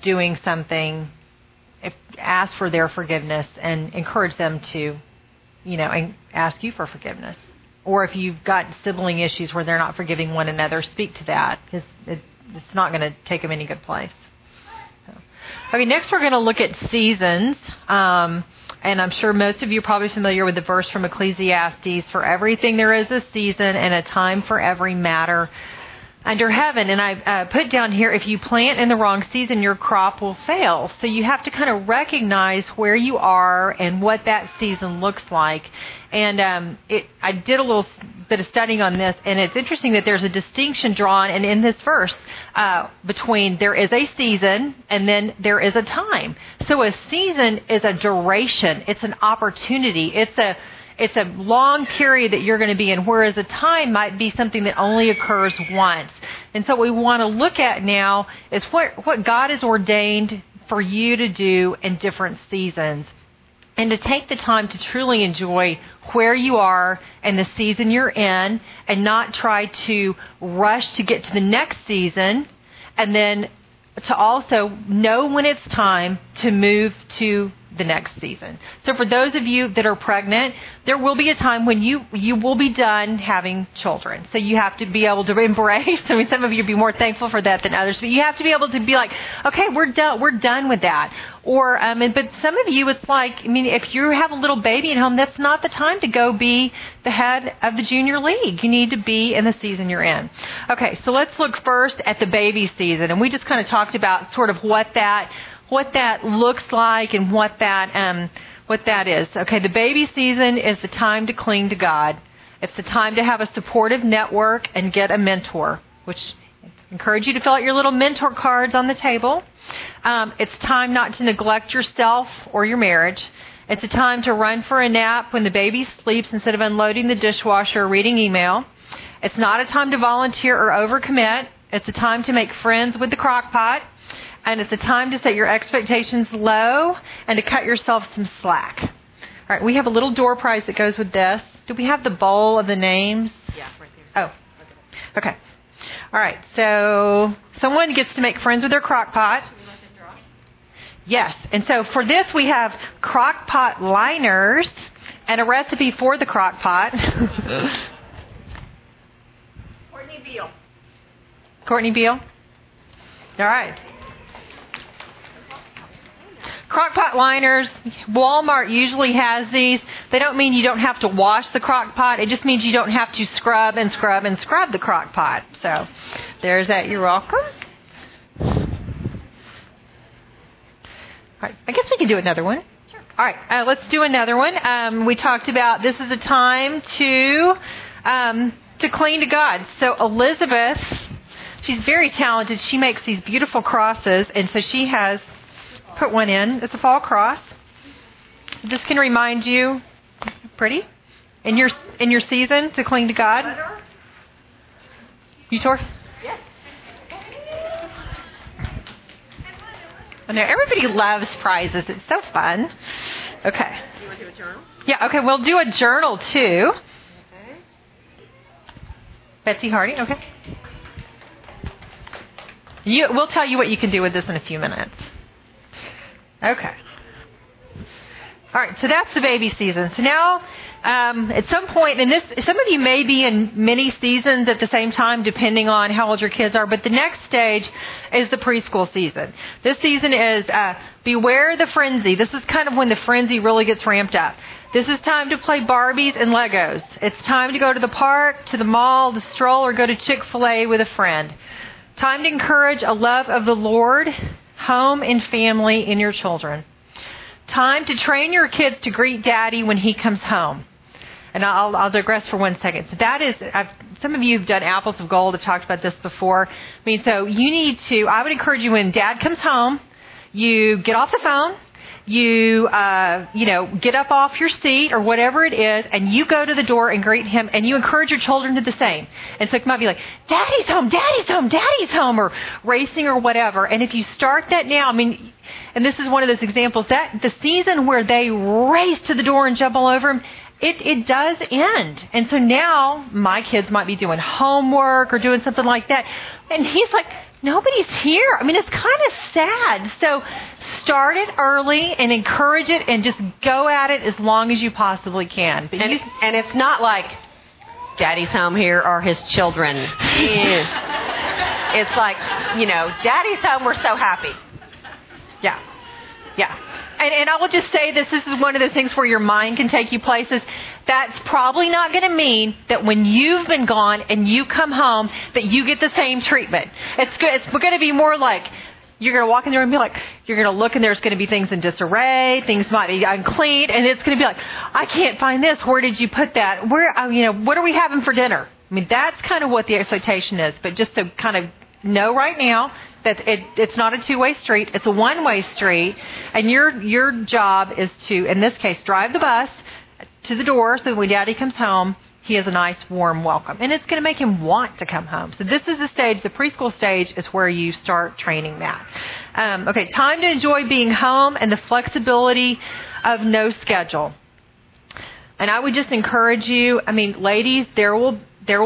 doing something, ask for their forgiveness and encourage them to, ask you for forgiveness. Or if you've got sibling issues where they're not forgiving one another, speak to that, because it's not going to take them any good place. So. Okay, next we're going to look at seasons. And I'm sure most of you are probably familiar with the verse from Ecclesiastes, "For everything there is a season and a time for every matter under heaven." And I put down here, if you plant in the wrong season, your crop will fail. So you have to kind of recognize where you are and what that season looks like. And I did a little bit of studying on this, and it's interesting that there's a distinction drawn and in this verse between there is a season and then there is a time. So a season is a duration. It's an opportunity. It's a long period that you're going to be in, whereas a time might be something that only occurs once. And so what we want to look at now is what God has ordained for you to do in different seasons, and to take the time to truly enjoy where you are and the season you're in, and not try to rush to get to the next season, and then to also know when it's time to move to the next season. So for those of you that are pregnant, there will be a time when you will be done having children. So you have to be able to embrace, some of you will be more thankful for that than others, but you have to be able to be like, okay, we're done with that. Or, but some of you, it's like, if you have a little baby at home, that's not the time to go be the head of the junior league. You need to be in the season you're in. Okay, so let's look first at the baby season. And we just kind of talked about sort of what that looks like and what that is. Okay, the baby season is the time to cling to God. It's the time to have a supportive network and get a mentor, which I encourage you to fill out your little mentor cards on the table. It's time not to neglect yourself or your marriage. It's a time to run for a nap when the baby sleeps instead of unloading the dishwasher or reading email. It's not a time to volunteer or overcommit. It's a time to make friends with the crock pot. And it's a time to set your expectations low and to cut yourself some slack. All right, we have a little door prize that goes with this. Do we have the bowl of the names? Yeah, right there. Oh, okay. All right, so someone gets to make friends with their crock pot. Should we let them draw? Yes, and so for this we have crock pot liners and a recipe for the crock pot. Courtney Beale. Courtney Beale? All right. Crock-pot liners, Walmart usually has these. They don't mean you don't have to wash the crock pot. It just means you don't have to scrub and scrub and scrub the crock pot. So there's that. You're welcome. All right, I guess we can do another one. Sure. All right, let's do another one. We talked about this is a time to cling to God. So Elizabeth, she's very talented. She makes these beautiful crosses, and so she has put one in. It's a fall cross. This can remind you, pretty, in your season to cling to God. You tore? Yes. I know everybody loves prizes. It's so fun. Okay. You want to do a journal? Yeah. Okay. We'll do a journal too. Okay. Betsy Hardy. Okay. We'll tell you what you can do with this in a few minutes. Okay. All right, so that's the baby season. So now, at some point in this, some of you may be in many seasons at the same time, depending on how old your kids are. But the next stage is the preschool season. This season is beware the frenzy. This is kind of when the frenzy really gets ramped up. This is time to play Barbies and Legos. It's time to go to the park, to the mall, the stroll, or go to Chick-fil-A with a friend. Time to encourage a love of the Lord, home, and family in your children. Time to train your kids to greet Daddy when he comes home. And I'll digress for 1 second. So that is, some of you have done Apples of Gold. I've talked about this before. I mean, so you need to, I would encourage you when Dad comes home, you get off the phone, you, get up off your seat or whatever it is, and you go to the door and greet him, and you encourage your children to the same. And so it might be like, Daddy's home, Daddy's home, Daddy's home, or racing or whatever. And if you start that now, I mean, and this is one of those examples, that the season where they race to the door and jump all over him, it does end. And so now my kids might be doing homework or doing something like that. And he's like, nobody's here. I mean, it's kind of sad. So start it early and encourage it and just go at it as long as you possibly can. But and it's not like Daddy's home, here are his children. It's like, Daddy's home, we're so happy. Yeah. Yeah. And I will just say this is one of the things where your mind can take you places. That's probably not going to mean that when you've been gone and you come home that you get the same treatment. It's good. It's going to be more like you're going to walk in there and be like, you're going to look and there's going to be things in disarray. Things might be unclean. And it's going to be like, I can't find this. Where did you put that? What are we having for dinner? I mean, that's kind of what the expectation is. But just to kind of know right now that it's not a two-way street, it's a one-way street, and your job is to, in this case, drive the bus to the door so that when Daddy comes home, he has a nice, warm welcome. And it's going to make him want to come home. So this is the stage, the preschool stage, is where you start training that. Time to enjoy being home and the flexibility of no schedule. And I would just encourage you, I mean, ladies, there will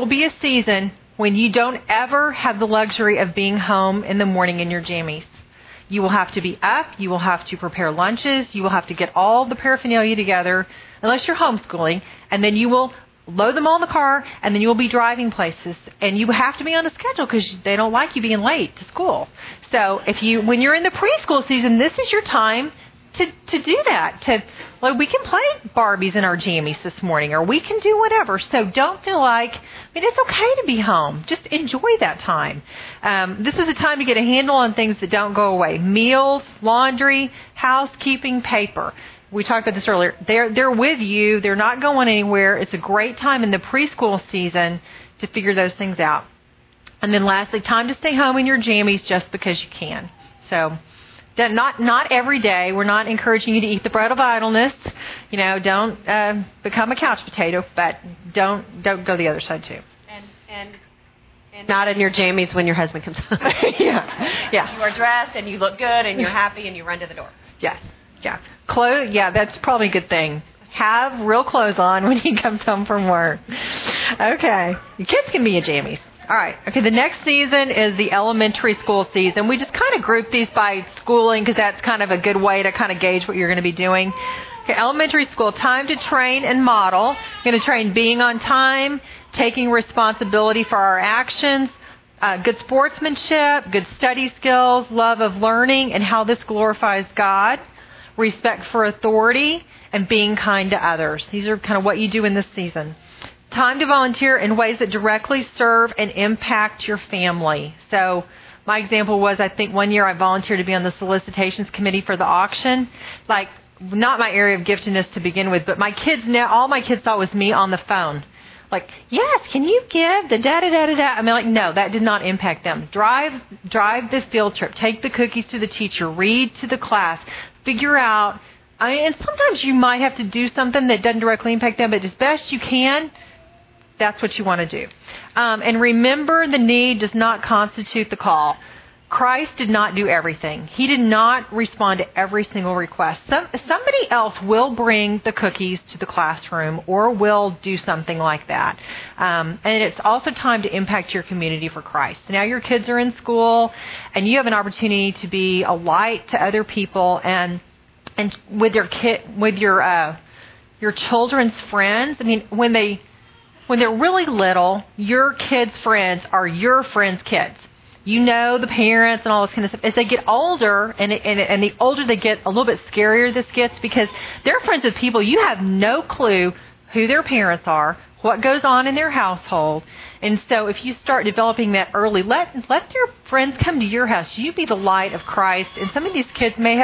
be a season when you don't ever have the luxury of being home in the morning in your jammies. You will have to be up. You will have to prepare lunches. You will have to get all the paraphernalia together, unless you're homeschooling, and then you will load them all in the car, and then you will be driving places. And you have to be on a schedule because they don't like you being late to school. So when you're in the preschool season, this is your time to do that. We can play Barbies in our jammies this morning, or we can do whatever. So don't feel like, it's okay to be home. Just enjoy that time. This is a time to get a handle on things that don't go away. Meals, laundry, housekeeping, paper. We talked about this earlier. They're with you. They're not going anywhere. It's a great time in the preschool season to figure those things out. And then lastly, time to stay home in your jammies just because you can. So Not every day. We're not encouraging you to eat the bread of idleness. Don't become a couch potato, but don't go the other side too. And not in your jammies when your husband comes home. Yeah. You are dressed and you look good and you're happy and you run to the door. Yes. Yeah. Clothes. Yeah, that's probably a good thing. Have real clothes on when he comes home from work. Okay. Your kids can be in jammies. All right. Okay, the next season is the elementary school season. We just kind of group these by schooling because that's kind of a good way to kind of gauge what you're going to be doing. Okay, elementary school, time to train and model. You're going to train being on time, taking responsibility for our actions, good sportsmanship, good study skills, love of learning, and how this glorifies God, respect for authority, and being kind to others. These are kind of what you do in this season. Time to volunteer in ways that directly serve and impact your family. So my example was, I think one year I volunteered to be on the solicitations committee for the auction. Like, not my area of giftedness to begin with, but my kids now, all my kids thought was me on the phone. Like, yes, can you give the da-da-da-da-da? I mean, like, no, that did not impact them. Drive the field trip. Take the cookies to the teacher. Read to the class. Figure out. And sometimes you might have to do something that doesn't directly impact them, but as best you can, that's what you want to do. And remember, the need does not constitute the call. Christ did not do everything. He did not respond to every single request. Somebody else will bring the cookies to the classroom or will do something like that. And it's also time to impact your community for Christ. Now your kids are in school and you have an opportunity to be a light to other people and and with your kid, with your children's friends. I mean, when they're really little, your kids' friends are your friends' kids. You know the parents and all this kind of stuff. As they get older, and the older they get, a little bit scarier this gets, because they're friends with people you have no clue who their parents are, what goes on in their household. And so if you start developing that early, let your friends come to your house. You be the light of Christ. And some of these kids may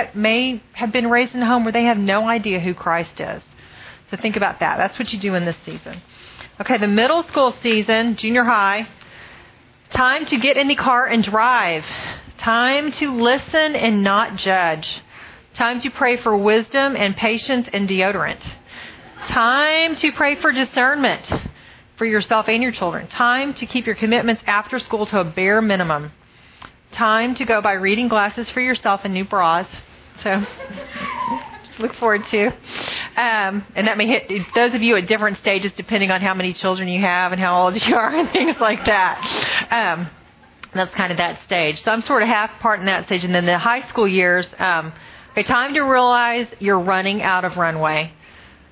have been raised in a home where they have no idea who Christ is. So think about that. That's what you do in this season. Okay, the middle school season, junior high. Time to get in the car and drive. Time to listen and not judge. Time to pray for wisdom and patience and deodorant. Time to pray for discernment for yourself and your children. Time to keep your commitments after school to a bare minimum. Time to go buy reading glasses for yourself and new bras. So look forward to. And that may hit those of you at different stages depending on how many children you have and how old you are and things like that. That's kind of that stage. So I'm sort of half part in that stage. And then the high school years, okay, time to realize you're running out of runway.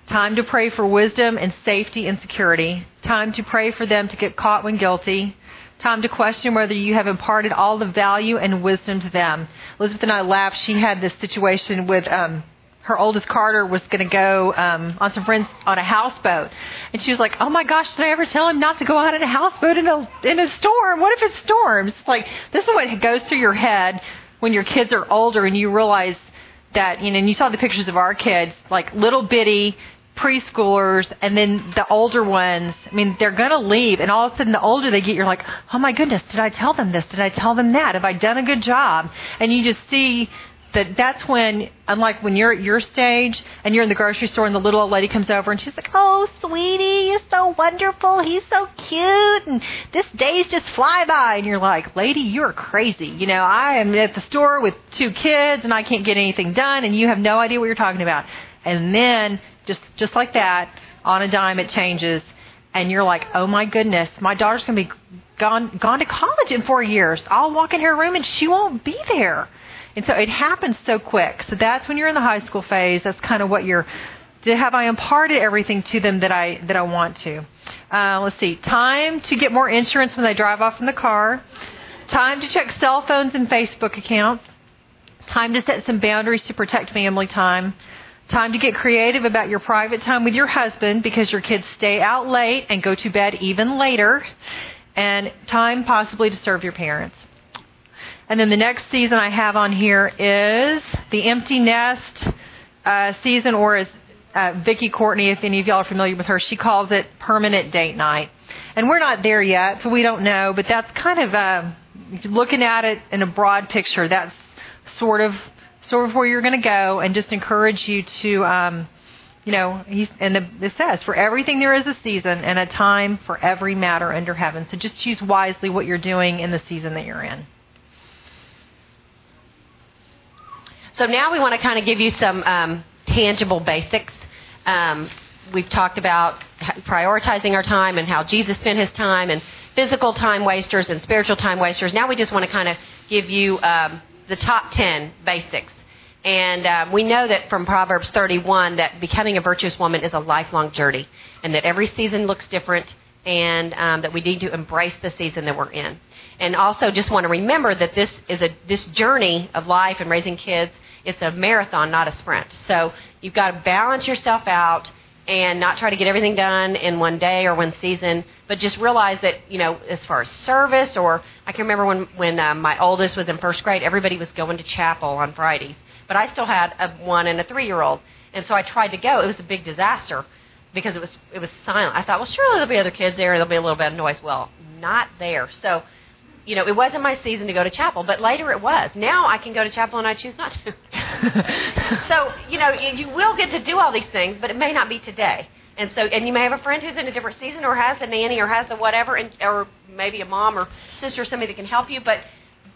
Time to pray for wisdom and safety and security. Time to pray for them to get caught when guilty. Time to question whether you have imparted all the value and wisdom to them. Elizabeth and I laughed. She had this situation with her oldest Carter was going to go on some friends on a houseboat. And she was like, oh my gosh, did I ever tell him not to go out on a houseboat in a storm? What if it storms? Like, this is what goes through your head when your kids are older and you realize that, you know, and you saw the pictures of our kids, like little bitty preschoolers, and then the older ones, I mean, they're going to leave, and all of a sudden the older they get, you're like, oh my goodness, did I tell them this? Did I tell them that? Have I done a good job? And you just see that that's when, unlike when you're at your stage and you're in the grocery store and the little old lady comes over and she's like, oh, sweetie, you're so wonderful. He's so cute. And this day's just fly by. And you're like, lady, you're crazy. You know, I am at the store with two kids and I can't get anything done and you have no idea what you're talking about. And then just like that, on a dime, it changes. And you're like, oh, my goodness, my daughter's going to be gone to college in 4 years. I'll walk in her room and she won't be there. And so it happens so quick. So that's when you're in the high school phase. That's kind of what you're, have I imparted everything to them that I want to? Let's see. Time to get more insurance when they drive off in the car. Time to check cell phones and Facebook accounts. Time to set some boundaries to protect family time. Time to get creative about your private time with your husband because your kids stay out late and go to bed even later. And time possibly to serve your parents. And then the next season I have on here is the empty nest season, or as Vicki Courtney, if any of y'all are familiar with her, she calls it permanent date night. And we're not there yet, so we don't know, but that's kind of looking at it in a broad picture. That's sort of where you're going to go, and just encourage you to, you know, it says, for everything there is a season and a time for every matter under heaven. So just choose wisely what you're doing in the season that you're in. So now we want to kind of give you some tangible basics. We've talked about prioritizing our time and how Jesus spent his time, and physical time wasters and spiritual time wasters. Now we just want to kind of give you the top 10 basics. And we know that from Proverbs 31 that becoming a virtuous woman is a lifelong journey, and that every season looks different, and that we need to embrace the season that we're in. And also just want to remember that this journey of life and raising kids, it's a marathon, not a sprint. So you've got to balance yourself out and not try to get everything done in one day or one season, but just realize that, you know, as far as service, or I can remember when my oldest was in first grade, everybody was going to chapel on Fridays, but I still had a 1 and a 3-year-old. And so I tried to go. It was a big disaster because it was silent. I thought, well, surely there'll be other kids there and there'll be a little bit of noise. Well, not there. So, you know, it wasn't my season to go to chapel, but later it was. Now I can go to chapel and I choose not to. So, you know, you will get to do all these things, but it may not be today. And so, and you may have a friend who's in a different season, or has a nanny, or has the whatever, and, or maybe a mom or sister or somebody that can help you, but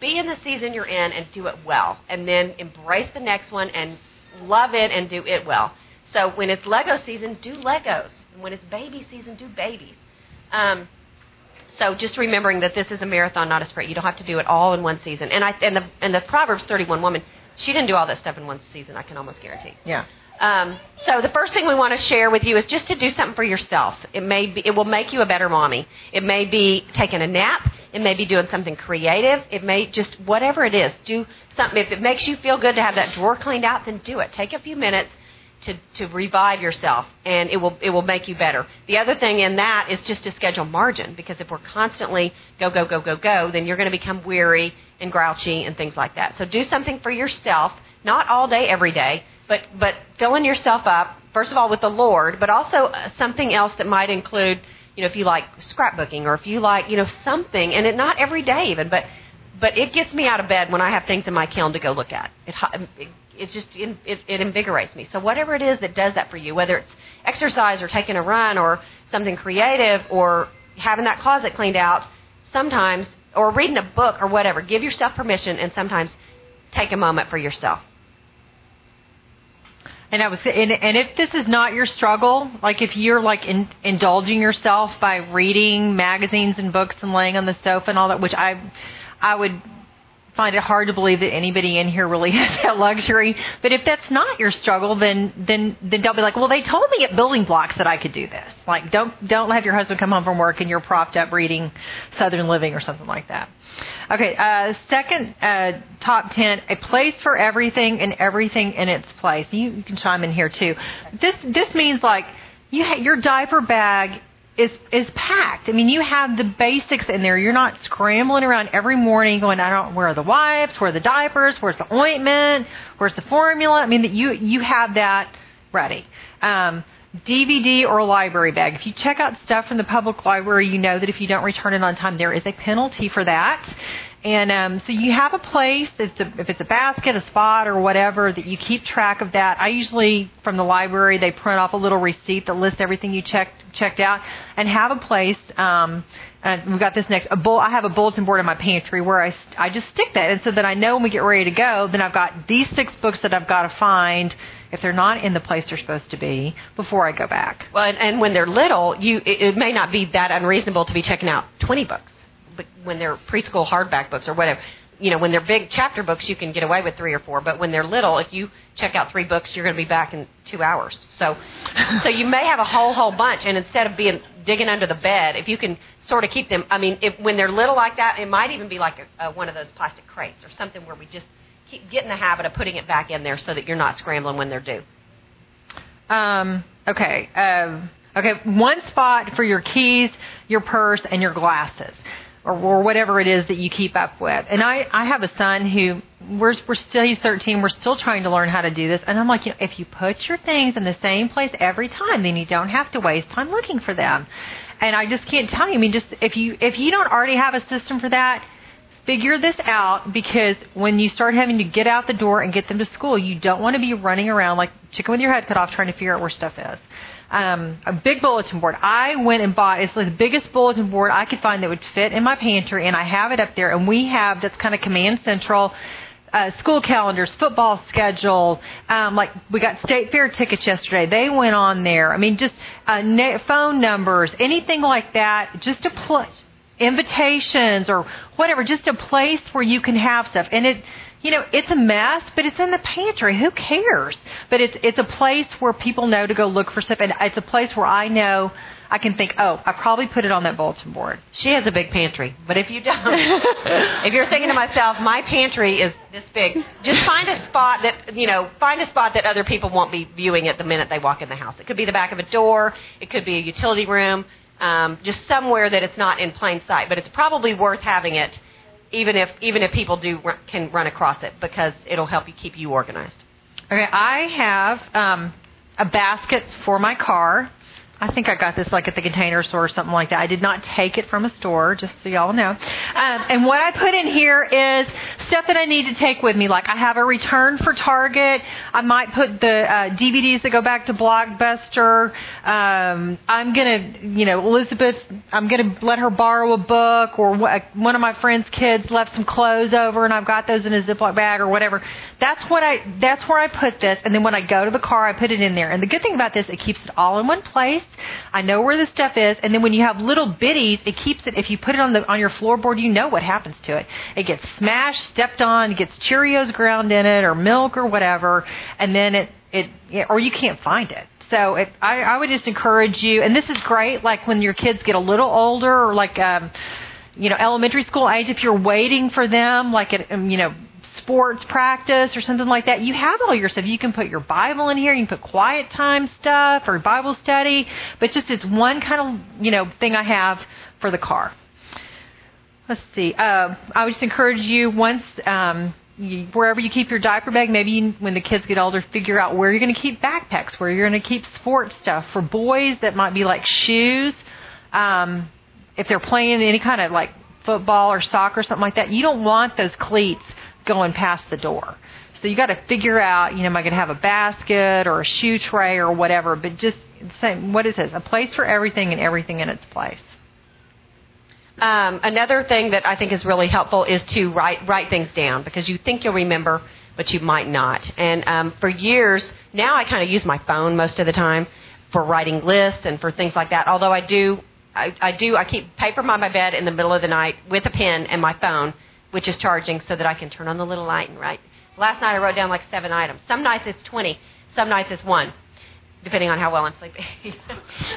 be in the season you're in and do it well. And then embrace the next one and love it and do it well. So when it's Lego season, do Legos. And when it's baby season, do babies. So just remembering that this is a marathon, not a sprint. You don't have to do it all in one season. And the Proverbs 31 woman She didn't do all that stuff in one season, I can almost guarantee. Yeah. So the first thing we want to share with you is just to do something for yourself. It will make you a better mommy. It may be taking a nap. It may be doing something creative. It may just whatever it is, do something. If it makes you feel good to have that drawer cleaned out, then do it. Take a few minutes to revive yourself, and it will make you better. The other thing in that is just to schedule margin, because if we're constantly go, then you're going to become weary and grouchy and things like that. So do something for yourself, not all day, every day, but filling yourself up, first of all, with the Lord, but also something else that might include, if you like scrapbooking or if you like, something, and not every day even, but it gets me out of bed when I have things in my kiln to go look at. It invigorates me. So whatever it is that does that for you, whether it's exercise or taking a run or something creative or having that closet cleaned out sometimes, or reading a book or whatever, give yourself permission and sometimes take a moment for yourself. And if this is not your struggle, like if you're like indulging yourself by reading magazines and books and laying on the sofa and all that, which I would find it hard to believe that anybody in here really has that luxury. But if that's not your struggle, then don't be like, well, they told me at Building Blocks that I could do this. Like, don't have your husband come home from work and you're propped up reading Southern Living or something like that. Okay, second top 10, a place for everything and everything in its place. You can chime in here too. This means like your diaper bag is packed. I mean, you have the basics in there. You're not scrambling around every morning going, where are the wipes? Where are the diapers? Where's the ointment? Where's the formula? I mean, that you have that ready. DVD or library bag. If you check out stuff from the public library, you know that if you don't return it on time, there is a penalty for that. And so you have a place, if it's a basket, a spot, or whatever, that you keep track of that. I usually, from the library, they print off a little receipt that lists everything you checked out, and have a place. And we've got this next. I have a bulletin board in my pantry where I just stick that, and so that I know when we get ready to go, then I've got these 6 books that I've got to find if they're not in the place they're supposed to be before I go back. Well, and when they're little, it may not be that unreasonable to be checking out 20 books. But when they're preschool hardback books or whatever, when they're big chapter books, you can get away with 3 or 4. But when they're little, if you check out 3 books, you're going to be back in 2 hours. So you may have a whole bunch. And instead of digging under the bed, if you can sort of keep them. I mean, when they're little like that, it might even be like one of those plastic crates or something where we just keep getting the habit of putting it back in there so that you're not scrambling when they're due. Okay. One spot for your keys, your purse, and your glasses. Or whatever it is that you keep up with. And I have a son who, he's 13, we're still trying to learn how to do this. And I'm like, if you put your things in the same place every time, then you don't have to waste time looking for them. And I just can't tell you. I mean, just if you don't already have a system for that, figure this out, because when you start having to get out the door and get them to school, you don't want to be running around like chicken with your head cut off trying to figure out where stuff is. A big bulletin board. I went and bought, it's like the biggest bulletin board I could find that would fit in my pantry, and I have it up there, and we have, that's kind of Command Central, school calendars, football schedule, like we got state fair tickets yesterday. They went on there. I mean, just phone numbers, anything like that, just a invitations or whatever, just a place where you can have stuff. And it, it's a mess, but it's in the pantry. Who cares? But it's a place where people know to go look for stuff, and it's a place where I know I can think, oh, I probably put it on that bulletin board. She has a big pantry, but if you don't, if you're thinking to myself, my pantry is this big, just find a spot that, other people won't be viewing it the minute they walk in the house. It could be the back of a door. It could be a utility room, just somewhere that it's not in plain sight, but it's probably worth having it. Even if people can run across it, because it'll help you keep you organized. Okay, I have a basket for my car. I think I got this like at the Container Store or something like that. I did not take it from a store, just so y'all know. And what I put in here is stuff that I need to take with me. Like I have a return for Target. I might put the DVDs that go back to Blockbuster. I'm going to, Elizabeth, I'm going to let her borrow a book, or one of my friend's kids left some clothes over and I've got those in a Ziploc bag or whatever. That's where I put this. And then when I go to the car, I put it in there. And the good thing about this, it keeps it all in one place. I know where the stuff is, and then when you have little bitties, it keeps it. If you put it on your floorboard, you know what happens to it. It gets smashed, stepped on, it gets Cheerios ground in it, or milk, or whatever, and then it or you can't find it. So I would just encourage you, and this is great, like when your kids get a little older, or like elementary school age, if you're waiting for them, like at sports practice or something like that, you have all your stuff. You can put your Bible in here, you can put quiet time stuff or Bible study, but just it's one kind of, thing I have for the car. Let's see. I would just encourage you once, wherever you keep your diaper bag, maybe when the kids get older, figure out where you're going to keep backpacks, where you're going to keep sports stuff. For boys, that might be like shoes. If they're playing any kind of like football or soccer or something like that, you don't want those cleats going past the door. So you got to figure out, am I going to have a basket or a shoe tray or whatever? But just same, what is this? A place for everything and everything in its place. Another thing that I think is really helpful is to write things down, because you think you'll remember, but you might not. And for years now, I kind of use my phone most of the time for writing lists and for things like that. Although I keep paper by my bed in the middle of the night with a pen and my phone, which is charging, so that I can turn on the little light and write. Last night I wrote down like 7 items. Some nights it's 20, some nights it's 1, depending on how well I'm sleeping.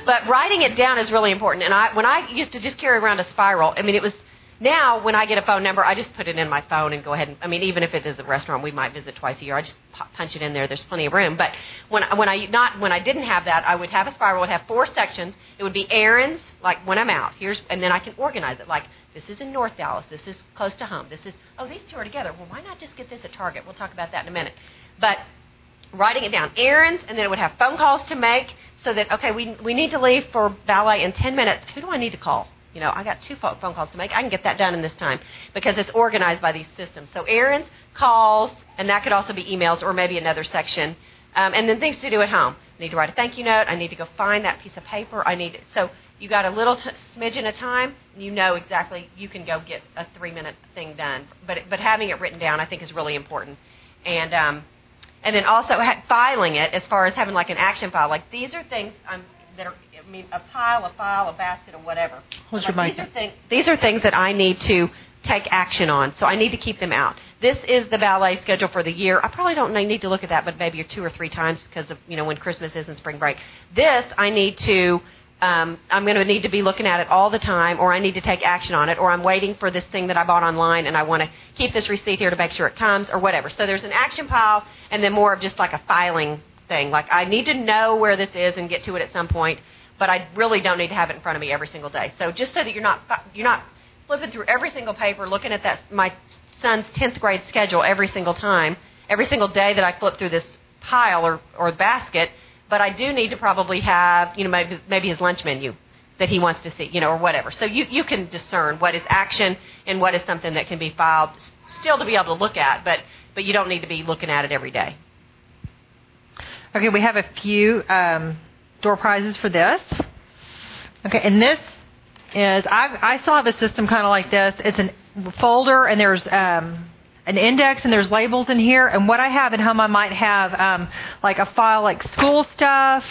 But writing it down is really important. And when I used to just carry around a spiral, now when I get a phone number, I just put it in my phone and go ahead and, even if it is a restaurant we might visit twice a year, I just punch it in there. There's plenty of room. But when I didn't have that, I would have a spiral. It would have 4 sections. It would be errands, like when I'm out. And then I can organize it. Like, this is in North Dallas. This is close to home. This is, these two are together. Well, why not just get this at Target? We'll talk about that in a minute. But writing it down, errands, and then it would have phone calls to make, so that, okay, we need to leave for ballet in 10 minutes. Who do I need to call? I got 2 phone calls to make. I can get that done in this time, because it's organized by these systems. So errands, calls, and that could also be emails or maybe another section. And then things to do at home. I need to write a thank you note. I need to go find that piece of paper. So you got a little smidgen of time. You know exactly you can go get a 3-minute thing done. But having it written down, I think, is really important. And then also filing it, as far as having like an action file. Like, these are things that are, a pile, a basket, or whatever. These are things that I need to take action on, so I need to keep them out. This is the ballet schedule for the year. I probably don't need to look at that, but maybe 2 or 3 times, because of when Christmas is and spring break. This I need to. I'm going to need to be looking at it all the time, or I need to take action on it, or I'm waiting for this thing that I bought online, and I want to keep this receipt here to make sure it comes, or whatever. So there's an action pile, and then more of just like a filing thing. Like, I need to know where this is and get to it at some point, but I really don't need to have it in front of me every single day. So just so that you're not flipping through every single paper, looking at my son's 10th grade schedule every single time, every single day that I flip through this pile or basket. But I do need to probably have, maybe his lunch menu that he wants to see, or whatever. So you can discern what is action and what is something that can be filed, still to be able to look at, but you don't need to be looking at it every day. Okay, we have a few door prizes for this. Okay, and this is, I still have a system kind of like this. It's a folder, and there's an index, and there's labels in here. And what I have at home, I might have like a file like school stuff,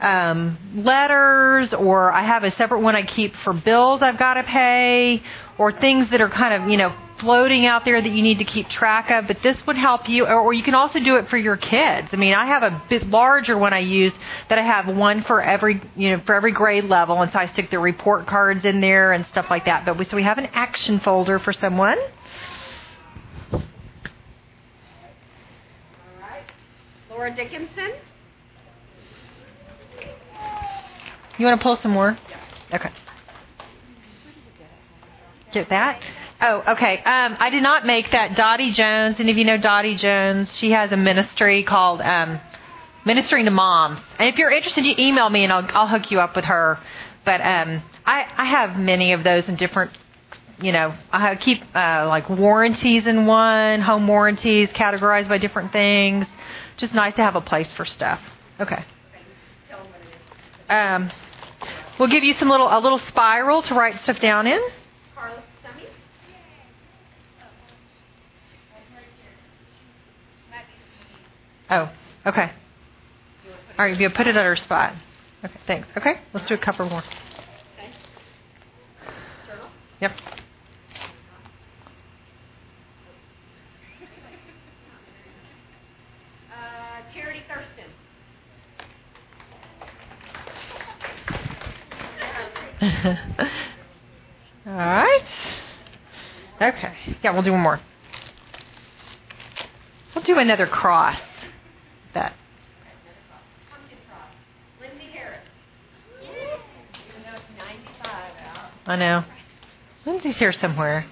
letters, or I have a separate one I keep for bills I've got to pay, or things that are kind of, floating out there that you need to keep track of. But this would help you, or you can also do it for your kids. I have a bit larger one I use that I have one for every, for every grade level, and so I stick their report cards in there and stuff like that. But so we have an action folder for someone. Laura Dickinson. You want to pull some more? Yeah. Okay. Get that? Oh, okay. I did not make that. Dottie Jones. Any of you know Dottie Jones? She has a ministry called Ministering to Moms. And if you're interested, you email me, and I'll hook you up with her. But I have many of those in different. I keep like warranties in one, home warranties categorized by different things. Just nice to have a place for stuff. Okay. We'll give you a little spiral to write stuff down in. Oh, okay. All right, we'll put it at her spot. Okay, thanks. Okay, let's do a couple more. Okay. Journal? Yep. Charity Thurston. All right. Okay. Yeah, we'll do one more. We'll do another cross. That. Pumpkin cross. Lindsay Harris. Even though it's 95 out. I know. Lindsay's here somewhere.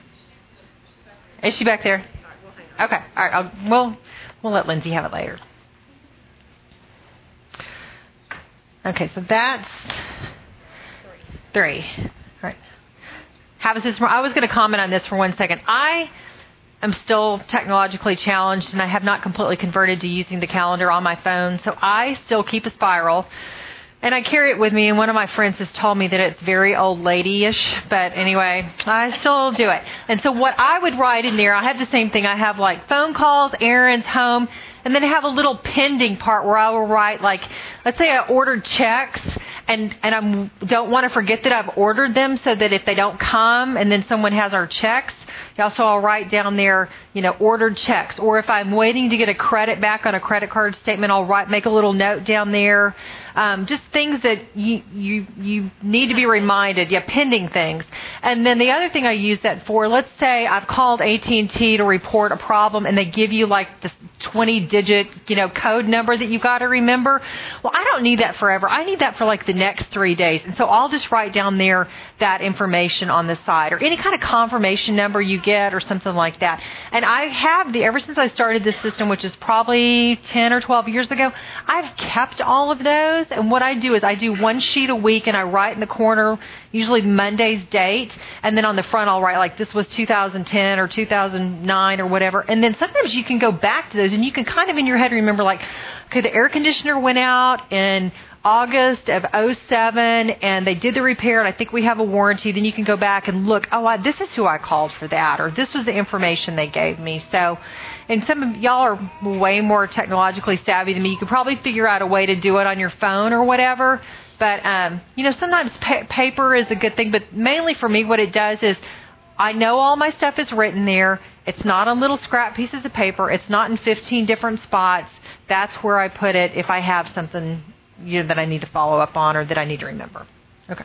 Is she back there? Okay. All right. We'll let Lindsay have it later. Okay. So that's. Three. All right. How is this? I was going to comment on this for 1 second. I am still technologically challenged, and I have not completely converted to using the calendar on my phone. So I still keep a spiral, and I carry it with me. And one of my friends has told me that it's very old lady-ish. But anyway, I still do it. And so what I would write in there, I have the same thing. I have like phone calls, errands, home, and then I have a little pending part where I will write like, let's say I ordered checks. And I don't want to forget that I've ordered them, so that if they don't come and then someone has our checks, also I'll write down there, ordered checks. Or if I'm waiting to get a credit back on a credit card statement, I'll make a little note down there. Just things that you need to be reminded. Yeah, pending things. And then the other thing I use that for, let's say I've called AT&T to report a problem, and they give you like the 20-digit, code number that you've got to remember. Well, I don't need that forever. I need that for like the next 3 days. And so I'll just write down there that information on the side, or any kind of confirmation number you get or something like that. And I have ever since I started this system, which is probably 10 or 12 years ago, I've kept all of those. And what I do is I do one sheet a week, and I write in the corner usually Monday's date, and then on the front I'll write like this was 2010 or 2009 or whatever. And then sometimes you can go back to those, and you can kind of in your head remember like, okay, the air conditioner went out and August of 2007, and they did the repair, and I think we have a warranty. Then you can go back and look, this is who I called for that, or this was the information they gave me. So, and some of y'all are way more technologically savvy than me. You could probably figure out a way to do it on your phone or whatever. But, sometimes paper is a good thing. But mainly for me, what it does is I know all my stuff is written there. It's not on little scrap pieces of paper. It's not in 15 different spots. That's where I put it if I have something that I need to follow up on or that I need to remember. Okay.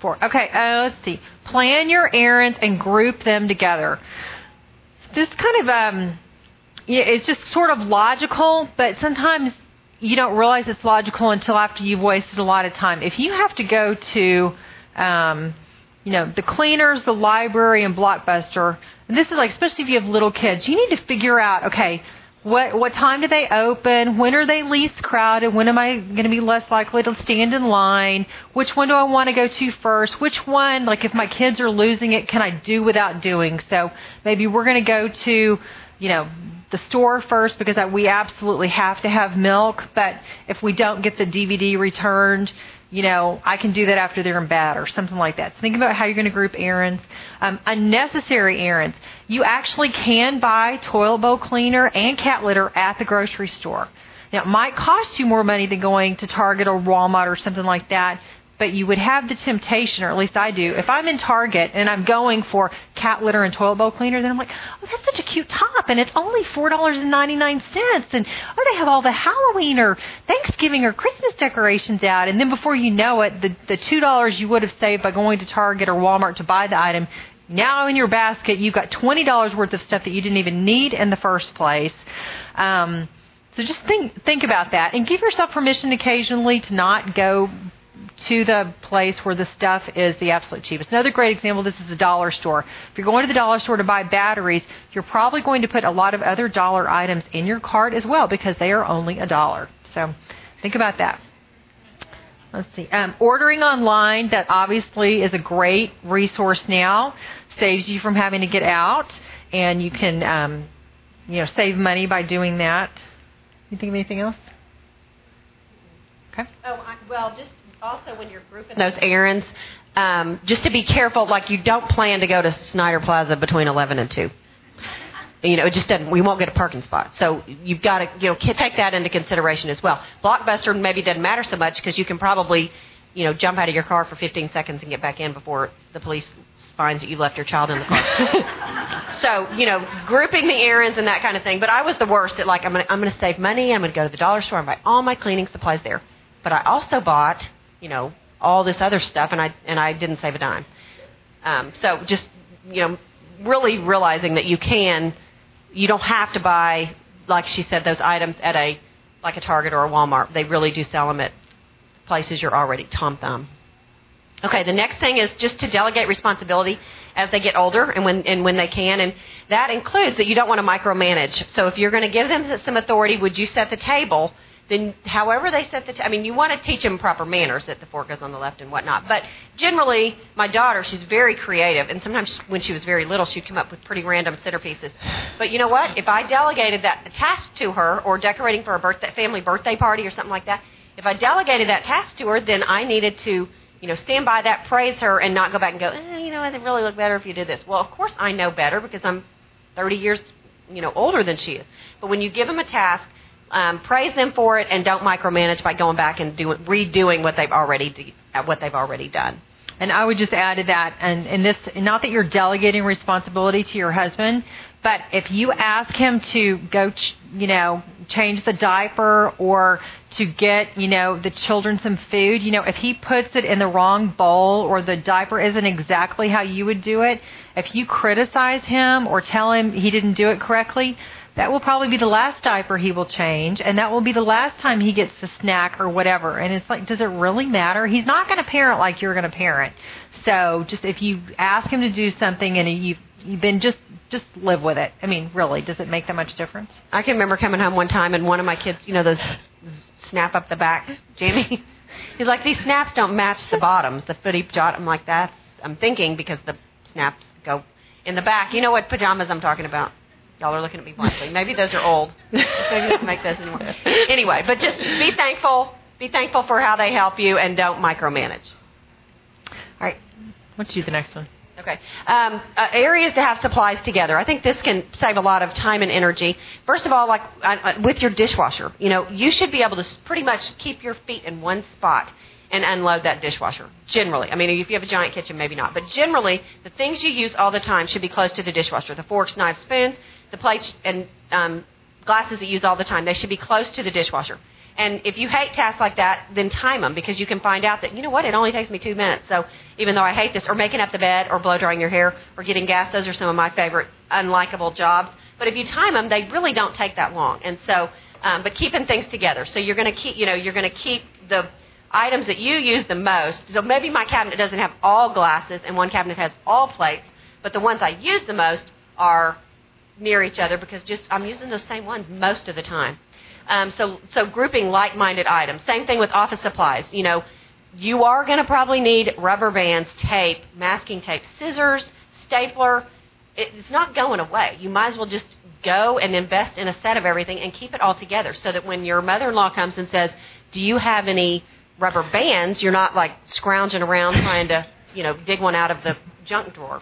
4. Okay, let's see. Plan your errands and group them together. This kind of, it's just sort of logical, but sometimes you don't realize it's logical until after you've wasted a lot of time. If you have to go to, the cleaners, the library, and Blockbuster, and this is like, especially if you have little kids, you need to figure out, okay, What time do they open? When are they least crowded? When am I going to be less likely to stand in line? Which one do I want to go to first? Which one, like if my kids are losing it, can I do without doing? So maybe we're going to go to, the store first because we absolutely have to have milk. But if we don't get the DVD returned, I can do that after they're in bed or something like that. So think about how you're going to group errands. Unnecessary errands. You actually can buy toilet bowl cleaner and cat litter at the grocery store. Now, it might cost you more money than going to Target or Walmart or something like that, but you would have the temptation, or at least I do, if I'm in Target and I'm going for cat litter and toilet bowl cleaner, then I'm like, oh, that's such a cute top, and it's only $4.99, and oh, they have all the Halloween or Thanksgiving or Christmas decorations out, and then before you know it, the $2 you would have saved by going to Target or Walmart to buy the item, now in your basket, you've got $20 worth of stuff that you didn't even need in the first place. So just think about that, and give yourself permission occasionally to not go to the place where the stuff is the absolute cheapest. Another great example, this is the dollar store. If you're going to the dollar store to buy batteries, you're probably going to put a lot of other dollar items in your cart as well because they are only $1. So think about that. Let's see. Ordering online, that obviously is a great resource now. Saves you from having to get out, and you can save money by doing that. You think of anything else? Okay. Also, when you're grouping those errands, just to be careful, like you don't plan to go to Snyder Plaza between 11 and 2. You know, it just doesn't. We won't get a parking spot. So you've got to, you know, take that into consideration as well. Blockbuster maybe doesn't matter so much because you can probably, you know, jump out of your car for 15 seconds and get back in before the police finds that you left your child in the car. So, you know, grouping the errands and that kind of thing. But I was the worst at, like, I'm going to save money. I'm going to go to the dollar store and buy all my cleaning supplies there. But I also bought, you know, all this other stuff, and I didn't save a dime. So just, you know, really realizing that you don't have to buy, like she said, those items at a Target or a Walmart. They really do sell them at places you're already Tom Thumb. Okay, the next thing is just to delegate responsibility as they get older and when they can, and that includes that you don't want to micromanage. So if you're going to give them some authority, would you set the table? Then however they set the table, I mean, you want to teach them proper manners that the fork goes on the left and whatnot. But generally, my daughter, she's very creative, and sometimes when she was very little, she'd come up with pretty random centerpieces. But you know what? If I delegated that task to her, or decorating for a family birthday party or something like that, if I delegated that task to her, then I needed to, you know, stand by that, praise her, and not go back and go, you know, it really looked better if you did this. Well, of course I know better because I'm 30 years, you know, older than she is. But when you give them a task, praise them for it, and don't micromanage by going back and redoing what they've already done. And I would just add to that, and this, not that you're delegating responsibility to your husband, but if you ask him to go, you know, change the diaper or to get, you know, the children some food, you know, if he puts it in the wrong bowl or the diaper isn't exactly how you would do it, if you criticize him or tell him he didn't do it correctly, that will probably be the last diaper he will change, and that will be the last time he gets the snack or whatever. And it's like, does it really matter? He's not going to parent like you're going to parent. So just if you ask him to do something and you've been just live with it. I mean, really, does it make that much difference? I can remember coming home one time and one of my kids, you know, those snap up the back jammies. He's like, these snaps don't match the bottoms, the footy jot. I'm like, I'm thinking because the snaps go in the back. You know what pajamas I'm talking about. Y'all are looking at me blankly. Maybe those are old. Maybe don't make those anymore. Anyway, but just be thankful. Be thankful for how they help you, and don't micromanage. All right. What's the next one? Okay. Areas to have supplies together. I think this can save a lot of time and energy. First of all, like with your dishwasher, you know, you should be able to pretty much keep your feet in one spot and unload that dishwasher, generally. I mean, if you have a giant kitchen, maybe not. But generally, the things you use all the time should be close to the dishwasher. The forks, knives, spoons, the plates, and glasses that you use all the time, they should be close to the dishwasher. And if you hate tasks like that, then time them, because you can find out that, you know what, it only takes me 2 minutes. So even though I hate this, or making up the bed, or blow-drying your hair, or getting gas, those are some of my favorite unlikable jobs. But if you time them, they really don't take that long. And so, but keeping things together. So you're going to keep, you know, the items that you use the most. So maybe my cabinet doesn't have all glasses, and one cabinet has all plates, but the ones I use the most are near each other because I'm using those same ones most of the time. So grouping like-minded items. Same thing with office supplies. You know, you are going to probably need rubber bands, tape, masking tape, scissors, stapler. It's not going away. You might as well just go and invest in a set of everything and keep it all together so that when your mother-in-law comes and says, do you have any rubber bands, you're not like scrounging around trying to, you know, dig one out of the junk drawer.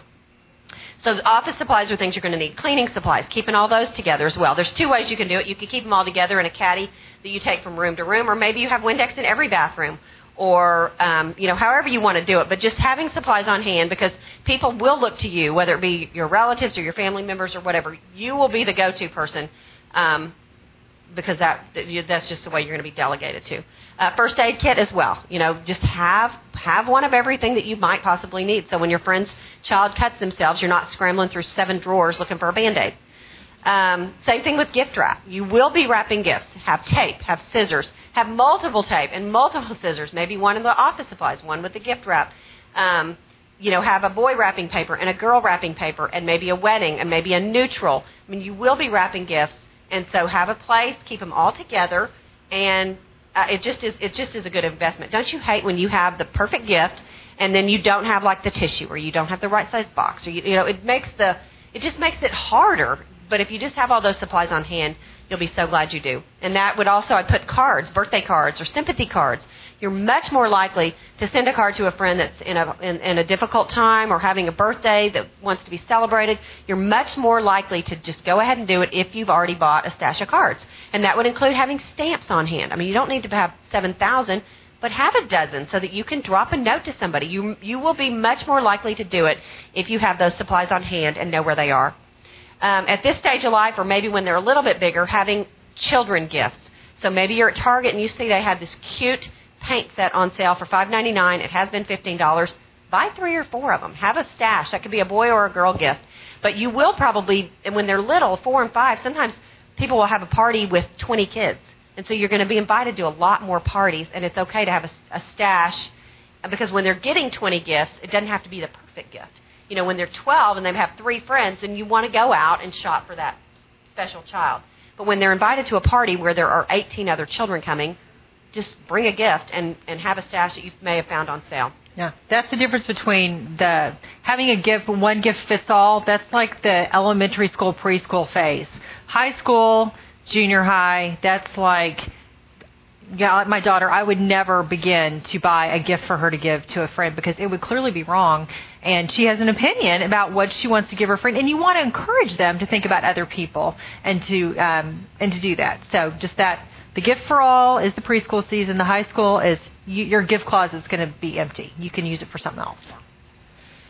So the office supplies are things you're going to need. Cleaning supplies, keeping all those together as well. There's two ways you can do it. You can keep them all together in a caddy that you take from room to room, or maybe you have Windex in every bathroom, or, you know, however you want to do it. But just having supplies on hand, because people will look to you, whether it be your relatives or your family members or whatever. You will be the go-to person, because that's just the way you're going to be delegated to. First aid kit as well. You know, just have one of everything that you might possibly need. So when your friend's child cuts themselves, you're not scrambling through 7 drawers looking for a Band-Aid. Same thing with gift wrap. You will be wrapping gifts. Have tape, have scissors, have multiple tape and multiple scissors. Maybe one in the office supplies, one with the gift wrap. You know, have a boy wrapping paper and a girl wrapping paper, and maybe a wedding and maybe a neutral. I mean, you will be wrapping gifts. And so have a place, keep them all together, and it just is a good investment. Don't you hate when you have the perfect gift and then you don't have like the tissue, or you don't have the right size box, or it just makes it harder But if you just have all those supplies on hand, you'll be so glad you do. And that would also, I'd put cards, birthday cards or sympathy cards. You're much more likely to send a card to a friend that's in a difficult time or having a birthday that wants to be celebrated. You're much more likely to just go ahead and do it if you've already bought a stash of cards. And that would include having stamps on hand. I mean, you don't need to have 7,000, but have a dozen so that you can drop a note to somebody. You will be much more likely to do it if you have those supplies on hand and know where they are. At this stage of life, or maybe when they're a little bit bigger, having children gifts. So maybe you're at Target and you see they have this cute paint set on sale for $5.99. It has been $15. Buy 3 or 4 of them. Have a stash. That could be a boy or a girl gift. But you will probably, and when they're little, 4 and 5, sometimes people will have a party with 20 kids. And so you're going to be invited to a lot more parties, and it's okay to have a stash, because when they're getting 20 gifts, it doesn't have to be the perfect gift. You know, when they're 12 and they have 3 friends, and you want to go out and shop for that special child. But when they're invited to a party where there are 18 other children coming, just bring a gift and have a stash that you may have found on sale. Yeah, that's the difference between the having a gift, one gift fits all. That's like the elementary school, preschool phase. High school, junior high, that's like... Yeah, my daughter, I would never begin to buy a gift for her to give to a friend because it would clearly be wrong. And she has an opinion about what she wants to give her friend. And you want to encourage them to think about other people and to do that. So just that the gift for all is the preschool season. The high school is your gift closet is going to be empty. You can use it for something else.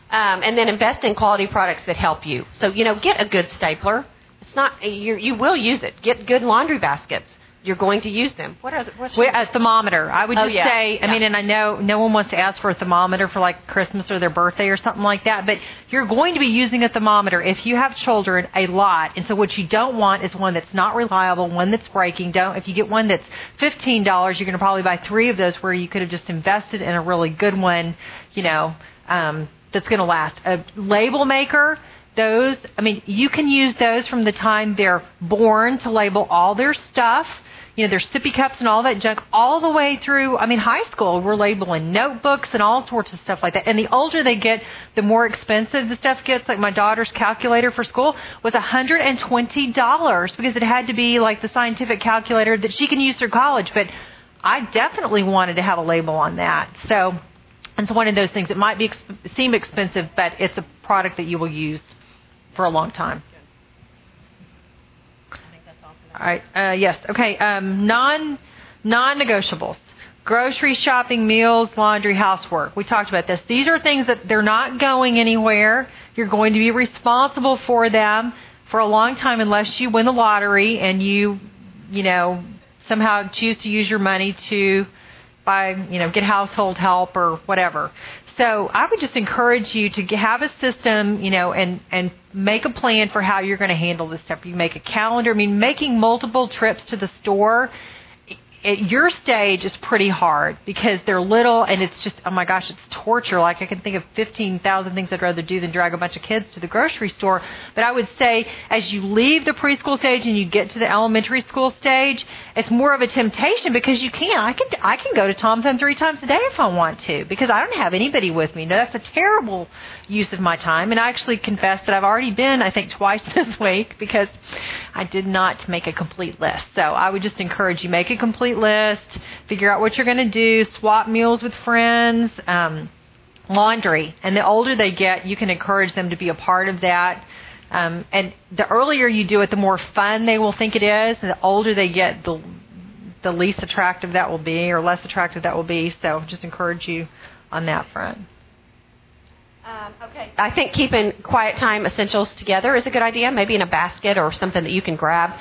And then invest in quality products that help you. So, you know, get a good stapler. It's not you will use it. Get good laundry baskets. You're going to use them. What are a thermometer? I would just say, I mean, and I know no one wants to ask for a thermometer for like Christmas or their birthday or something like that, but you're going to be using a thermometer if you have children a lot. And so what you don't want is one that's not reliable, one that's breaking. If you get one that's $15, you're going to probably buy 3 of those where you could have just invested in a really good one, you know, that's going to last. A label maker. Those, I mean, you can use those from the time they're born to label all their stuff, you know, their sippy cups and all that junk, all the way through, I mean, high school, we're labeling notebooks and all sorts of stuff like that. And the older they get, the more expensive the stuff gets. Like my daughter's calculator for school was $120 because it had to be like the scientific calculator that she can use through college. But I definitely wanted to have a label on that. So it's one of those things that might be seem expensive, but it's a product that you will use for a long time. I think that's all for that. All right. Yes. Okay. Non-negotiables. Grocery shopping, meals, laundry, housework. We talked about this. These are things that they're not going anywhere. You're going to be responsible for them for a long time unless you win the lottery and you know, somehow choose to use your money to buy, you know, get household help or whatever. So I would just encourage you to have a system, you know, and make a plan for how you're going to handle this stuff. You make a calendar. I mean, making multiple trips to the store at your stage is pretty hard because they're little and it's just, oh, my gosh, it's torture. Like I can think of 15,000 things I'd rather do than drag a bunch of kids to the grocery store. But I would say as you leave the preschool stage and you get to the elementary school stage, it's more of a temptation because you can. I can go to Tom Thumb 3 times a day if I want to because I don't have anybody with me. No, that's a terrible use of my time. And I actually confess that I've already been, I think, twice this week because I did not make a complete list. So I would just encourage you, make a complete list, figure out what you're going to do, swap meals with friends, laundry. And the older they get, you can encourage them to be a part of that. And the earlier you do it, the more fun they will think it is. And the older they get, the least attractive that will be or less attractive that will be. So just encourage you on that front. Okay. I think keeping quiet time essentials together is a good idea, maybe in a basket or something that you can grab.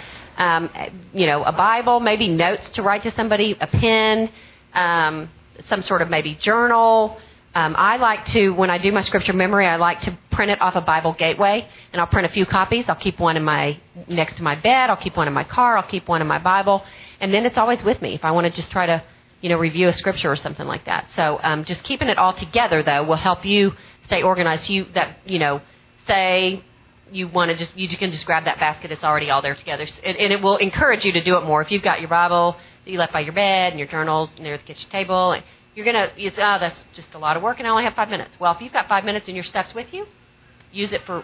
You know, a Bible, maybe notes to write to somebody, a pen, some sort of maybe journal. I like to, when I do my scripture memory, I like to print it off a Bible Gateway, and I'll print a few copies. I'll keep one in my next to my bed. I'll keep one in my car. I'll keep one in my Bible. And then it's always with me if I want to just try to, you know, review a scripture or something like that. So just keeping it all together, though, will help you stay organized. You can just grab that basket. It's already all there together. And it will encourage you to do it more. If you've got your Bible that you left by your bed and your journals and they're at the kitchen table, and you're going to, that's just a lot of work and I only have 5 minutes. Well, if you've got 5 minutes and your stuff's with you, use it for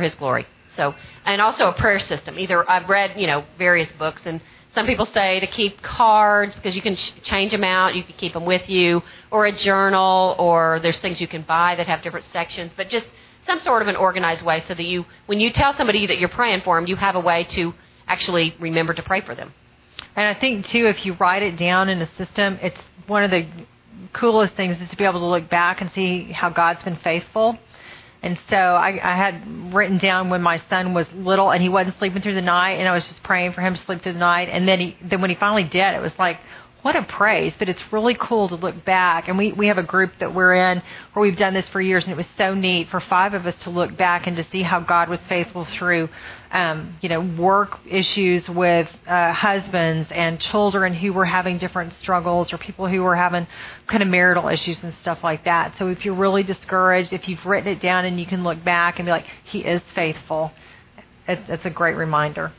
His glory. So, and also a prayer system. Either I've read, various books, and some people say to keep cards because you can change them out, you can keep them with you, or a journal, or there's things you can buy that have different sections, but just some sort of an organized way so that you, when you tell somebody that you're praying for them, you have a way to actually remember to pray for them. And I think, too, if you write it down in a system, it's one of the coolest things is to be able to look back and see how God's been faithful. And so I had written down when my son was little and he wasn't sleeping through the night, and I was just praying for him to sleep through the night. And then when he finally did, it was like, what a praise. But it's really cool to look back. And we have a group that we're in where we've done this for years, and it was so neat for 5 of us to look back and to see how God was faithful through, work issues with husbands and children who were having different struggles, or people who were having kind of marital issues and stuff like that. So if you're really discouraged, if you've written it down and you can look back and be like, he is faithful, it's a great reminder.